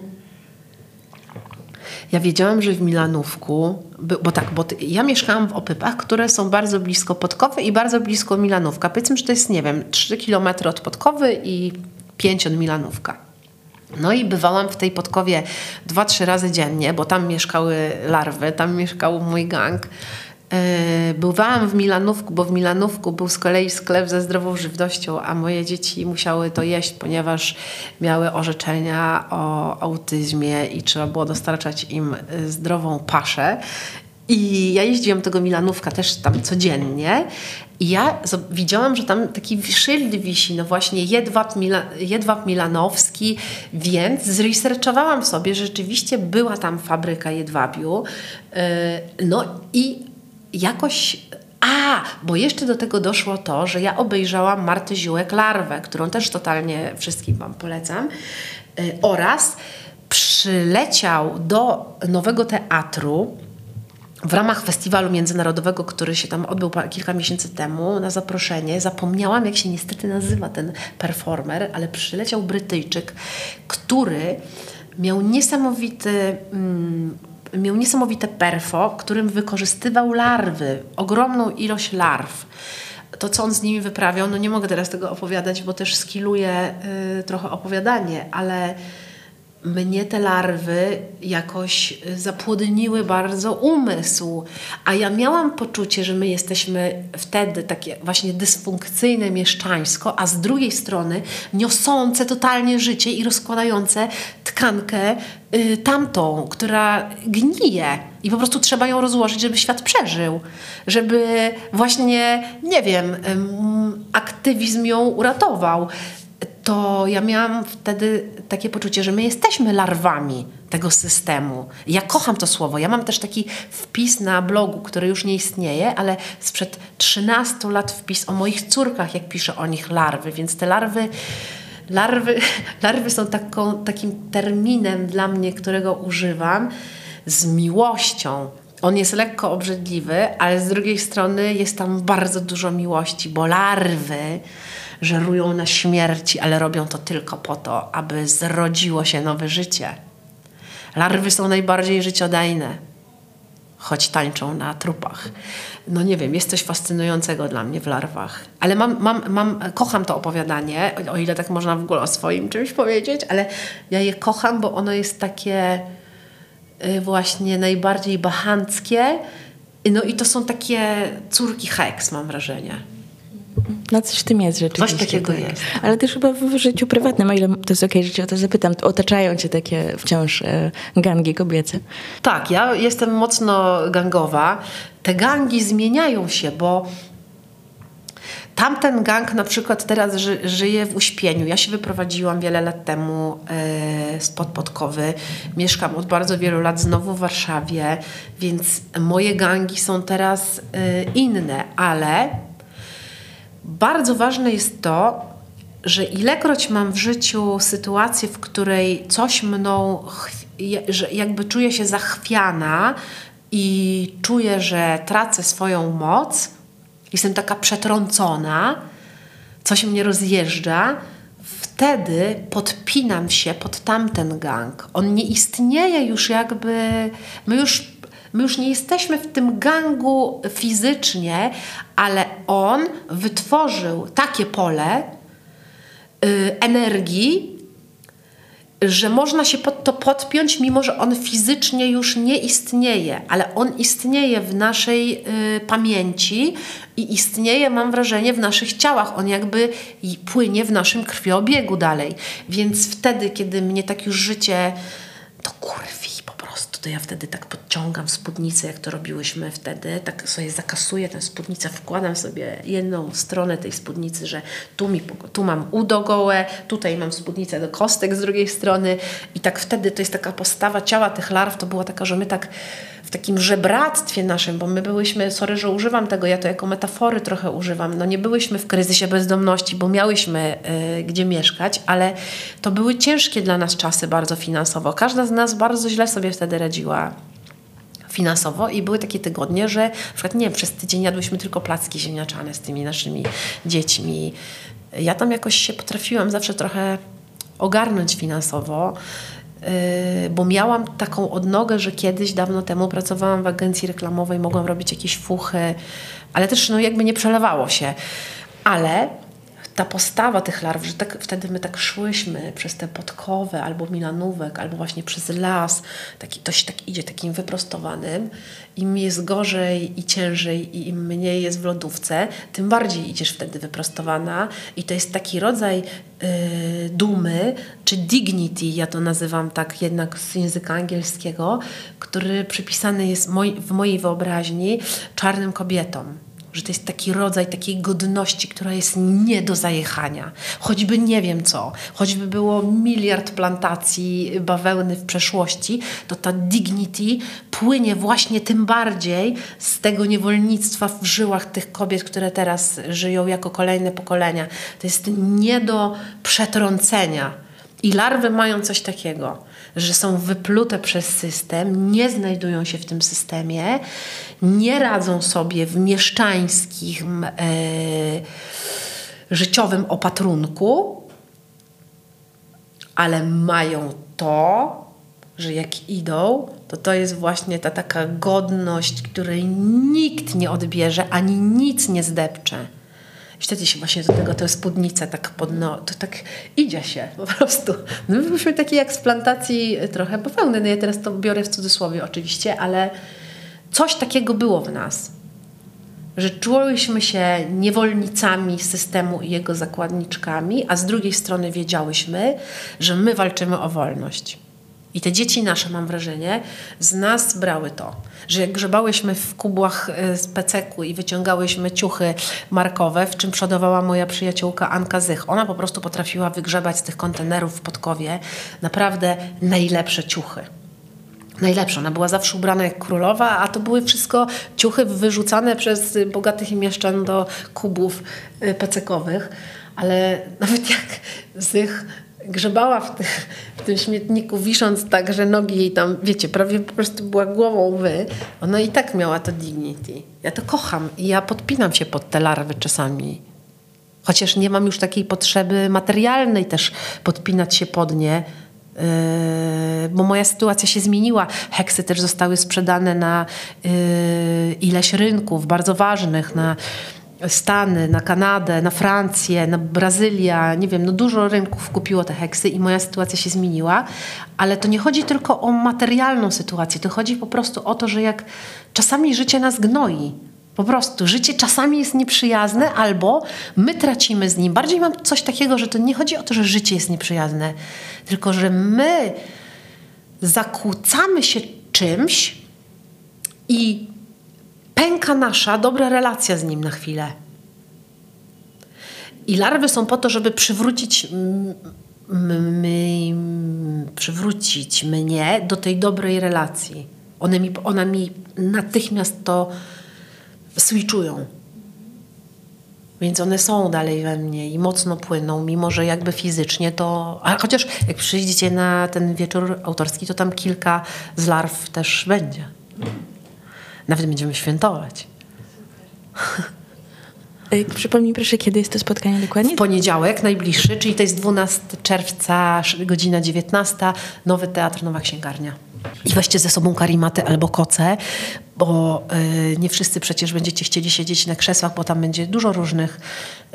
Ja wiedziałam, że w Milanówku, bo tak, bo ja mieszkałam w Opypach, które są bardzo blisko Podkowy i bardzo blisko Milanówka. Powiedzmy, że to jest, nie wiem, trzy kilometry od Podkowy i pięć od Milanówka. No i bywałam w tej Podkowie dwa, trzy razy dziennie, bo tam mieszkały larwy, tam mieszkał mój gang. Bywałam w Milanówku, bo w Milanówku był z kolei sklep ze zdrową żywnością, a moje dzieci musiały to jeść, ponieważ miały orzeczenia o autyzmie i trzeba było dostarczać im zdrową paszę. I ja jeździłam tego Milanówka też tam codziennie i ja widziałam, że tam taki szyld wisi, no właśnie jedwab, Mila, jedwab milanowski, więc zresearchowałam sobie, że rzeczywiście była tam fabryka jedwabiu, no i jakoś, a, bo jeszcze do tego doszło to, że ja obejrzałam Marty Ziółek Larwę, którą też totalnie wszystkim wam polecam, oraz przyleciał do Nowego Teatru w ramach festiwalu międzynarodowego, który się tam odbył kilka miesięcy temu na zaproszenie. Zapomniałam, jak się niestety nazywa ten performer, ale przyleciał Brytyjczyk, który miał niesamowity... Mm, miał niesamowite perfo, którym wykorzystywał larwy, ogromną ilość larw. To, co on z nimi wyprawiał, no nie mogę teraz tego opowiadać, bo też skilluję y, trochę opowiadanie, ale mnie te larwy jakoś zapłodniły bardzo umysł, a ja miałam poczucie, że my jesteśmy wtedy takie właśnie dysfunkcyjne mieszczańsko, a z drugiej strony niosące totalnie życie i rozkładające tkankę y, tamtą, która gnije i po prostu trzeba ją rozłożyć, żeby świat przeżył, żeby właśnie, nie wiem, y, aktywizm ją uratował. To ja miałam wtedy takie poczucie, że my jesteśmy larwami tego systemu. Ja kocham to słowo. Ja mam też taki wpis na blogu, który już nie istnieje, ale sprzed trzynastu lat wpis o moich córkach, jak piszę o nich larwy. Więc te larwy, larwy, larwy są taką, takim terminem dla mnie, którego używam z miłością. On jest lekko obrzydliwy, ale z drugiej strony jest tam bardzo dużo miłości, bo larwy żerują na śmierci, ale robią to tylko po to, aby zrodziło się nowe życie. Larwy są najbardziej życiodajne, choć tańczą na trupach. No nie wiem, jest coś fascynującego dla mnie w larwach. Ale mam, mam, mam, kocham to opowiadanie, o ile tak można w ogóle o swoim czymś powiedzieć, ale ja je kocham, bo ono jest takie właśnie najbardziej bachanckie. No i to są takie córki Hex, mam wrażenie. No coś w tym jest rzeczywiście. Coś takiego tak. jest. Ale też chyba w życiu prywatnym, o ile to jest okej, że cię o to zapytam, to otaczają cię takie wciąż e, gangi kobiece. Tak, ja jestem mocno gangowa. Te gangi zmieniają się, bo tamten gang na przykład teraz ży, żyje w Uśpieniu. Ja się wyprowadziłam wiele lat temu y, spod Podkowy. Mieszkam od bardzo wielu lat znowu w Warszawie, więc moje gangi są teraz y, inne, ale... Bardzo ważne jest to, że ilekroć mam w życiu sytuację, w której coś mną, że jakby czuję się zachwiana i czuję, że tracę swoją moc, jestem taka przetrącona, coś mnie rozjeżdża, wtedy podpinam się pod tamten gang. On nie istnieje już jakby, my już, my już nie jesteśmy w tym gangu fizycznie, ale on wytworzył takie pole yy, energii, że można się pod to podpiąć, mimo że on fizycznie już nie istnieje, ale on istnieje w naszej yy, pamięci i istnieje, mam wrażenie, w naszych ciałach. On jakby i płynie w naszym krwiobiegu dalej. Więc wtedy, kiedy mnie tak już życie to kurwi, to ja wtedy tak podciągam spódnicę, jak to robiłyśmy wtedy, tak sobie zakasuję tę spódnicę, wkładam sobie jedną stronę tej spódnicy, że tu, mi, tu mam udo gołe, tutaj mam spódnicę do kostek z drugiej strony i tak wtedy to jest taka postawa ciała tych larw, to była taka, że my tak w takim żebractwie naszym, bo my byłyśmy, sorry, że używam tego, ja to jako metafory trochę używam, no nie byłyśmy w kryzysie bezdomności, bo miałyśmy y, gdzie mieszkać, ale to były ciężkie dla nas czasy bardzo finansowo. Każda z nas bardzo źle sobie wtedy radziła finansowo i były takie tygodnie, że na przykład, nie wiem, przez tydzień jadłyśmy tylko placki ziemniaczane z tymi naszymi dziećmi. Ja tam jakoś się potrafiłam zawsze trochę ogarnąć finansowo, Yy, bo miałam taką odnogę, że kiedyś, dawno temu pracowałam w agencji reklamowej, mogłam robić jakieś fuchy, ale też no, jakby nie przelewało się. Ale ta postawa tych larw, że tak, wtedy my tak szłyśmy przez tę Podkowę albo Milanówek, albo właśnie przez las, taki, to się tak idzie takim wyprostowanym. Im jest gorzej i ciężej i im mniej jest w lodówce, tym bardziej idziesz wtedy wyprostowana i to jest taki rodzaj yy, dumy, czy dignity, ja to nazywam tak jednak z języka angielskiego, który przypisany jest moi, w mojej wyobraźni czarnym kobietom. Że to jest taki rodzaj takiej godności, która jest nie do zajechania. Choćby nie wiem co, choćby było miliard plantacji bawełny w przeszłości, to ta dignity płynie właśnie tym bardziej z tego niewolnictwa w żyłach tych kobiet, które teraz żyją jako kolejne pokolenia. To jest nie do przetrącenia. I larwy mają coś takiego, że są wyplute przez system, nie znajdują się w tym systemie, nie radzą sobie w mieszczańskim e, życiowym opatrunku, ale mają to, że jak idą, to to jest właśnie ta taka godność, której nikt nie odbierze, ani nic nie zdepcze. I wtedy się właśnie do tego tę spódnicę tak podno... To tak idzie się po prostu. No, my byliśmy takie jak z plantacji trochę bawełny. No ja teraz to biorę w cudzysłowie oczywiście, ale coś takiego było w nas. Że czułyśmy się niewolnicami systemu i jego zakładniczkami, a z drugiej strony wiedziałyśmy, że my walczymy o wolność. I te dzieci nasze, mam wrażenie, z nas brały to, że jak grzebałyśmy w kubłach z peceku i wyciągałyśmy ciuchy markowe, w czym przodowała moja przyjaciółka Anka Zych. Ona po prostu potrafiła wygrzebać z tych kontenerów w Podkowie naprawdę najlepsze ciuchy. Najlepsza. Ona była zawsze ubrana jak królowa, a to były wszystko ciuchy wyrzucane przez bogatych mieszczan do kubów pecekowych. Ale nawet jak Zych grzebała w, tych, w tym śmietniku, wisząc tak, że nogi jej tam, wiecie, prawie po prostu była głową wy, ona i tak miała to dignity. Ja to kocham i ja podpinam się pod te larwy czasami. Chociaż nie mam już takiej potrzeby materialnej też podpinać się pod nie, yy, bo moja sytuacja się zmieniła. Heksy też zostały sprzedane na yy, ileś rynków bardzo ważnych, na Stany, na Kanadę, na Francję, na Brazylię, nie wiem, no dużo rynków kupiło te heksy i moja sytuacja się zmieniła, ale to nie chodzi tylko o materialną sytuację, to chodzi po prostu o to, że jak czasami życie nas gnoi, po prostu życie czasami jest nieprzyjazne albo my tracimy z nim. Bardziej mam coś takiego, że to nie chodzi o to, że życie jest nieprzyjazne, tylko że my zakłócamy się czymś i pęka nasza dobra relacja z nim na chwilę. I larwy są po to, żeby przywrócić, m, m, m, przywrócić mnie do tej dobrej relacji. One mi, one mi natychmiast to switchują. Więc one są dalej we mnie i mocno płyną, mimo że jakby fizycznie to... A chociaż jak przyjdziecie na ten wieczór autorski, to tam kilka z larw też będzie. Nawet będziemy świętować. Przypomnij proszę, kiedy jest to spotkanie dokładnie? W poniedziałek najbliższy, czyli to jest dwunastego czerwca, godzina dziewiętnasta, Nowy Teatr, Nowa Księgarnia. I weźcie ze sobą karimaty albo koce, bo y, nie wszyscy przecież będziecie chcieli siedzieć na krzesłach, bo tam będzie dużo różnych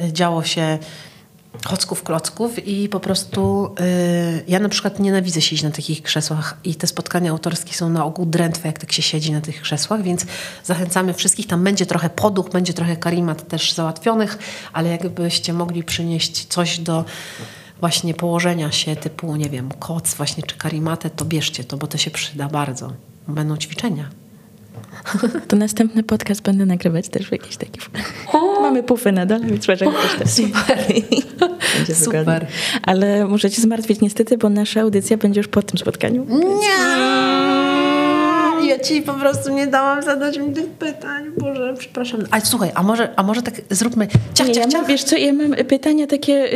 y, działo się chocków, klocków i po prostu yy, ja na przykład nienawidzę siedzieć na takich krzesłach i te spotkania autorskie są na ogół drętwe, jak tak się siedzi na tych krzesłach, więc zachęcamy wszystkich, tam będzie trochę poduch, będzie trochę karimat też załatwionych, ale jakbyście mogli przynieść coś do właśnie położenia się typu, nie wiem, koc właśnie czy karimatę, to bierzcie to, bo to się przyda bardzo. Będą ćwiczenia. To następny podcast będę nagrywać też w jakiejś takiej... Mamy pufy na dole, więc uważaj, ktoś też. Super. Będzie super. Wygodnie. Ale możecie zmartwić niestety, bo nasza audycja będzie już po tym spotkaniu. Nie! Ja ci po prostu nie dałam zadać mi tych pytań. Boże, przepraszam. A słuchaj, a może, a może tak zróbmy... Ciach, nie, ciach, ja mam, wiesz co, ja mam pytania takie...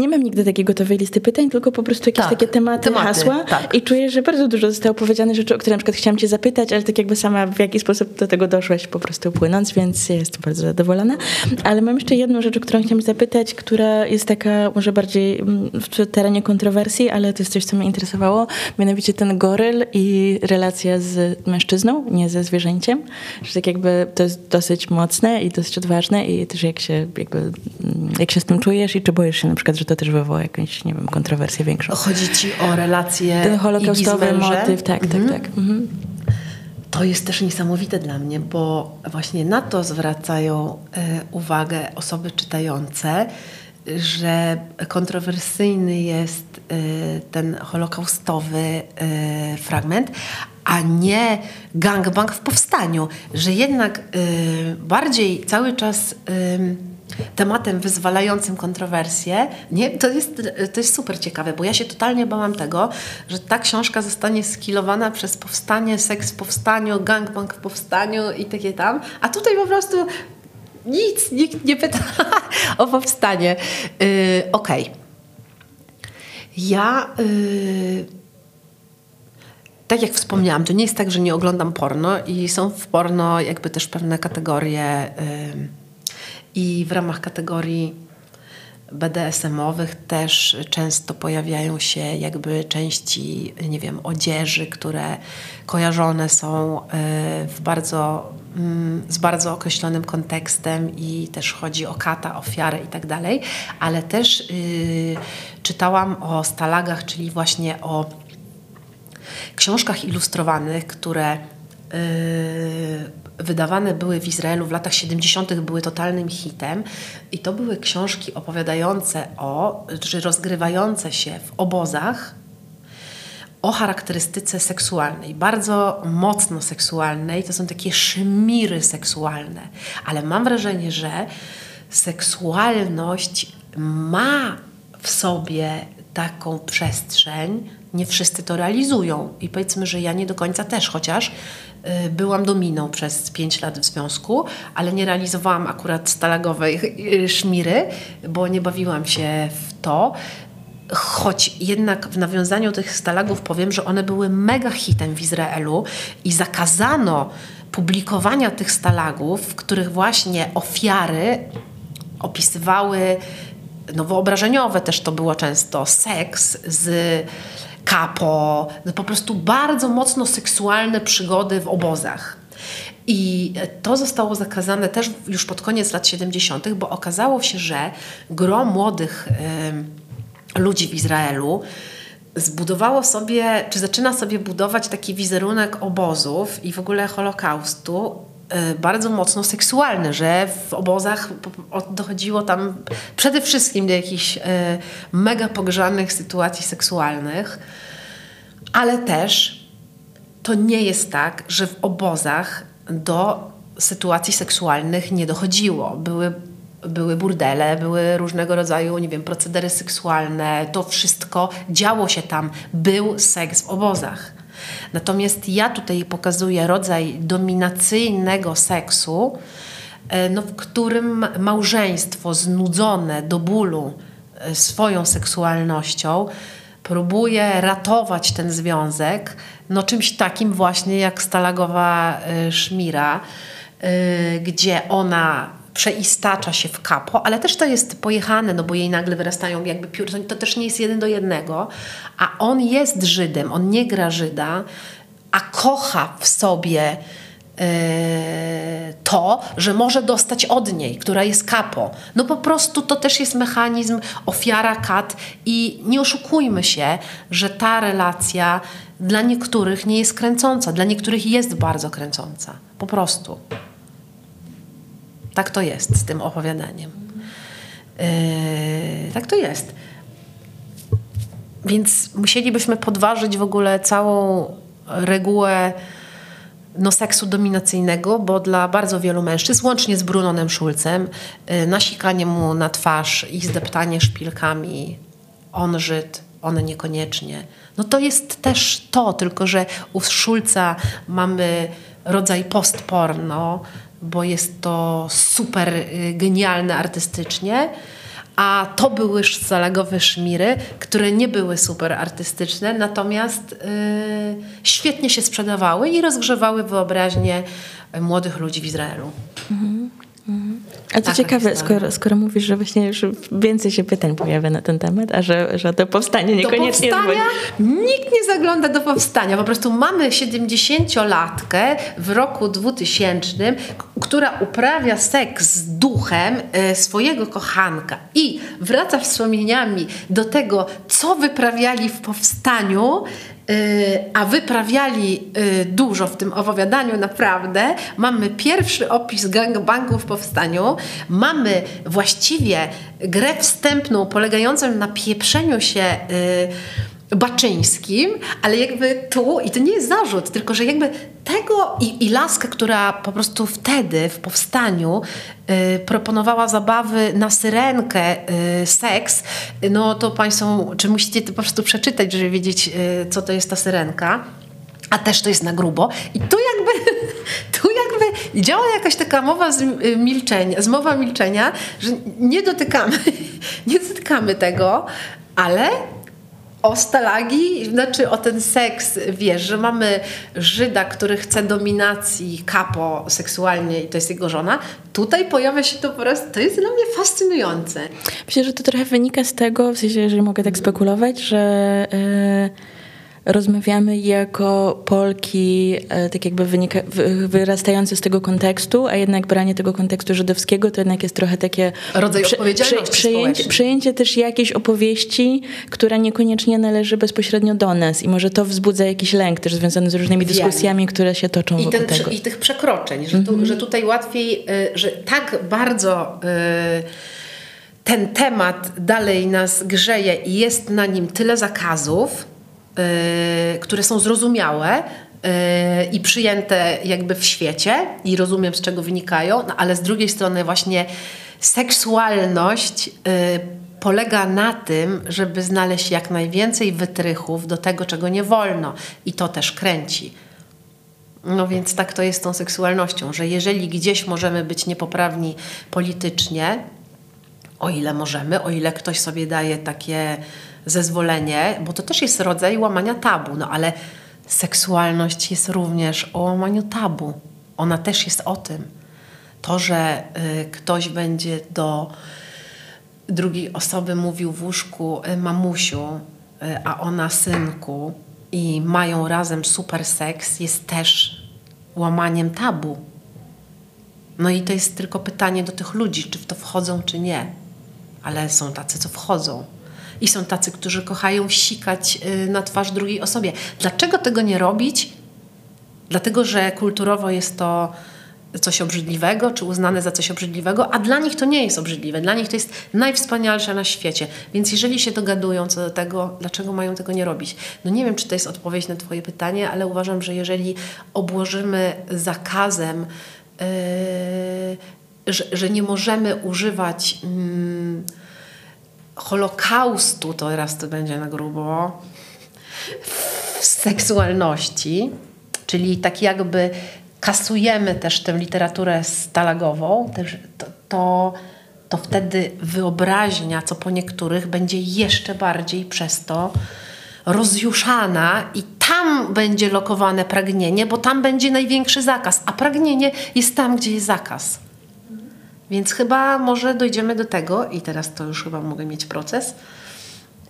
Nie mam nigdy takiej gotowej listy pytań, tylko po prostu jakieś tak, takie tematy, tematy hasła. Tak. I czuję, że bardzo dużo zostało powiedziane rzeczy, o które na przykład chciałam cię zapytać, ale tak jakby sama w jakiś sposób do tego doszłaś po prostu płynąc, więc ja jestem bardzo zadowolona. Ale mam jeszcze jedną rzecz, o którą chciałam zapytać, która jest taka może bardziej w terenie kontrowersji, ale to jest coś, co mnie interesowało. Mianowicie ten goryl i relacja z mężczyzną, nie ze zwierzęciem. Że tak jakby to jest dosyć mocne i dosyć odważne i też jak się jakby jak się z tym czujesz i czy boisz się na przykład, że to też wywoła jakąś, nie wiem, kontrowersję większą. Chodzi ci o relacje ten holokaustowy motyw, tak, mhm. tak, tak. Mhm. To jest też niesamowite dla mnie, bo właśnie na to zwracają uwagę osoby czytające, że kontrowersyjny jest ten holokaustowy fragment, a nie gangbang w Powstaniu, że jednak bardziej cały czas tematem wyzwalającym kontrowersje, nie, to jest, to jest super ciekawe, bo ja się totalnie bałam tego, że ta książka zostanie skilowana przez powstanie, seks w powstaniu, gangbang w powstaniu i takie tam, a tutaj po prostu nic, nikt nie pyta o powstanie. Yy, Okej. Okay. Ja yy, tak jak wspomniałam, to nie jest tak, że nie oglądam porno i są w porno jakby też pewne kategorie yy, i w ramach kategorii B D S M-owych też często pojawiają się jakby części, nie wiem, odzieży, które kojarzone są w bardzo, z bardzo określonym kontekstem i też chodzi o kata, ofiarę i tak dalej, ale też yy, czytałam o stalagach, czyli właśnie o książkach ilustrowanych, które yy, wydawane były w Izraelu w latach siedemdziesiątych, były totalnym hitem i to były książki opowiadające o, czy rozgrywające się w obozach o charakterystyce seksualnej, bardzo mocno seksualnej, to są takie szmiry seksualne, ale mam wrażenie, że seksualność ma w sobie taką przestrzeń, nie wszyscy to realizują i powiedzmy, że ja nie do końca też, chociaż y, byłam dominą przez pięć lat w związku, ale nie realizowałam akurat stalagowej y, szmiry, bo nie bawiłam się w to, choć jednak w nawiązaniu tych stalagów powiem, że one były mega hitem w Izraelu i zakazano publikowania tych stalagów, w których właśnie ofiary opisywały, no wyobrażeniowe też to było często, seks z kapo, no po prostu bardzo mocno seksualne przygody w obozach. I to zostało zakazane też już pod koniec lat siedemdziesiątych, bo okazało się, że gro młodych y, ludzi w Izraelu zbudowało sobie, czy zaczyna sobie budować taki wizerunek obozów i w ogóle Holokaustu, bardzo mocno seksualne, że w obozach dochodziło tam przede wszystkim do jakichś mega pogrzanych sytuacji seksualnych, ale też to nie jest tak, że w obozach do sytuacji seksualnych nie dochodziło. Były, były burdele, były różnego rodzaju, nie wiem, procedery seksualne, to wszystko działo się tam, był seks w obozach. Natomiast ja tutaj pokazuję rodzaj dominacyjnego seksu, no, w którym małżeństwo znudzone do bólu swoją seksualnością próbuje ratować ten związek no, czymś takim właśnie jak stalagowa szmira, gdzie ona przeistacza się w kapo, ale też to jest pojechane, no bo jej nagle wyrastają jakby pióra, to też nie jest jeden do jednego, a on jest Żydem, on nie gra Żyda, a kocha w sobie yy, to, że może dostać od niej, która jest kapo. No po prostu to też jest mechanizm ofiara kat i nie oszukujmy się, że ta relacja dla niektórych nie jest kręcąca, dla niektórych jest bardzo kręcąca. Po prostu. Tak to jest z tym opowiadaniem. Yy, tak to jest. Więc musielibyśmy podważyć w ogóle całą regułę no, seksu dominacyjnego, bo dla bardzo wielu mężczyzn, łącznie z Brunonem Szulcem, yy, nasikanie mu na twarz i zdeptanie szpilkami, on Żyd, one niekoniecznie. No to jest też to, tylko że u Szulca mamy rodzaj postporno, bo jest to super genialne artystycznie, a to były stalagowe szmiry, które nie były super artystyczne, natomiast yy, świetnie się sprzedawały i rozgrzewały wyobraźnię młodych ludzi w Izraelu. Mhm. Mhm. A to ciekawe, skoro, skoro mówisz, że właśnie już więcej się pytań pojawia na ten temat, a że, że to powstanie niekoniecznie... Do powstania nikt nie zagląda do powstania. Po prostu mamy siedemdziesięciolatkę w roku dwutysięcznym, która uprawia seks z duchem swojego kochanka i wraca wspomnieniami do tego, co wyprawiali w powstaniu, a wyprawiali dużo w tym opowiadaniu naprawdę. Mamy pierwszy opis gangbangów w powstaniu, mamy właściwie grę wstępną polegającą na pieprzeniu się baczyńskim, ale jakby tu, i to nie jest zarzut, tylko że jakby tego i, i laskę, która po prostu wtedy w powstaniu y, proponowała zabawy na syrenkę, y, seks, no to Państwo, czy musicie to po prostu przeczytać, żeby wiedzieć, y, co to jest ta syrenka, a też to jest na grubo. I tu jakby tu jakby działa jakaś taka mowa z milczenia, zmowa milczenia, że nie dotykamy, nie dotykamy tego, ale o stalagi, znaczy o ten seks, wiesz, że mamy Żyda, który chce dominacji kapo seksualnie i to jest jego żona. Tutaj pojawia się to po raz, to jest dla mnie fascynujące. Myślę, że to trochę wynika z tego, w sensie, jeżeli mogę tak spekulować, że yy, rozmawiamy jako Polki, yy, tak jakby wynika, wy, wyrastające z tego kontekstu, a jednak branie tego kontekstu żydowskiego to jednak jest trochę takie... Rodzaj przy, odpowiedzialności przy, przyjęcie, przyjęcie też jakiejś opowieści, która niekoniecznie należy bezpośrednio do nas i może to wzbudza jakiś lęk też związany z różnymi dyskusjami, które się toczą I wokół ten, tego. I tych przekroczeń, że, tu, mm-hmm. że tutaj łatwiej, że tak bardzo... Yy, ten temat dalej nas grzeje i jest na nim tyle zakazów, yy, które są zrozumiałe yy, i przyjęte jakby w świecie i rozumiem, z czego wynikają, no, ale z drugiej strony właśnie seksualność yy, polega na tym, żeby znaleźć jak najwięcej wytrychów do tego, czego nie wolno i to też kręci. No więc tak to jest z tą seksualnością, że jeżeli gdzieś możemy być niepoprawni politycznie, o ile możemy, o ile ktoś sobie daje takie zezwolenie, bo to też jest rodzaj łamania tabu, no ale seksualność jest również o łamaniu tabu. Ona też jest o tym. To, że y, ktoś będzie do drugiej osoby mówił w łóżku y, mamusiu, y, a ona synku i mają razem super seks, jest też łamaniem tabu. No i to jest tylko pytanie do tych ludzi, czy w to wchodzą, czy nie. Ale są tacy, co wchodzą. I są tacy, którzy kochają sikać na twarz drugiej osobie. Dlaczego tego nie robić? Dlatego, że kulturowo jest to coś obrzydliwego, czy uznane za coś obrzydliwego, a dla nich to nie jest obrzydliwe. Dla nich to jest najwspanialsze na świecie. Więc jeżeli się dogadują co do tego, dlaczego mają tego nie robić? No nie wiem, czy to jest odpowiedź na twoje pytanie, ale uważam, że jeżeli obłożymy zakazem, Yy, że, że nie możemy używać mm, Holokaustu, to teraz to będzie na grubo, w seksualności, czyli tak jakby kasujemy też tę literaturę stalagową, to, to, to wtedy wyobraźnia, co po niektórych, będzie jeszcze bardziej przez to rozjuszana i tam będzie lokowane pragnienie, bo tam będzie największy zakaz, a pragnienie jest tam, gdzie jest zakaz. Więc chyba może dojdziemy do tego, i teraz to już chyba mogę mieć proces,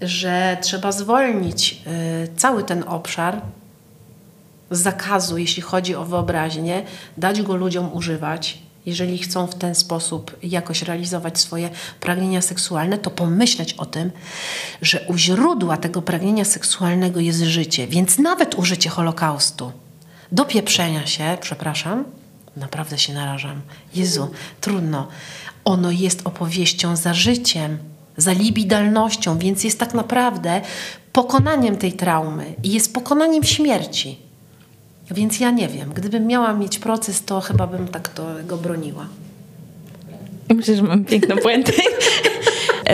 że trzeba zwolnić y, cały ten obszar z zakazu, jeśli chodzi o wyobraźnię, dać go ludziom używać. Jeżeli chcą w ten sposób jakoś realizować swoje pragnienia seksualne, to pomyśleć o tym, że u źródła tego pragnienia seksualnego jest życie. Więc nawet użycie Holokaustu do pieprzenia się, przepraszam, naprawdę się narażam. Jezu, trudno. Ono jest opowieścią za życiem, za libidalnością, więc jest tak naprawdę pokonaniem tej traumy i jest pokonaniem śmierci. Więc ja nie wiem. Gdybym miała mieć proces, to chyba bym tak to go broniła. Myślę, że mam piękną puentę.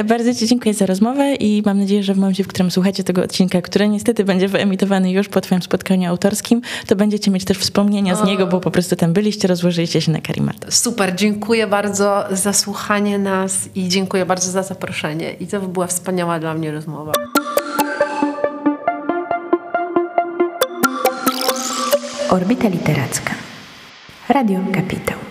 Bardzo ci dziękuję za rozmowę i mam nadzieję, że w momencie, w którym słuchacie tego odcinka, który niestety będzie wyemitowany już po twoim spotkaniu autorskim, to będziecie mieć też wspomnienia o. z niego, bo po prostu tam byliście, rozłożyliście się na karimatę. Super, dziękuję bardzo za słuchanie nas i dziękuję bardzo za zaproszenie. I to była wspaniała dla mnie rozmowa. Orbita Literacka. Radio Kapitał.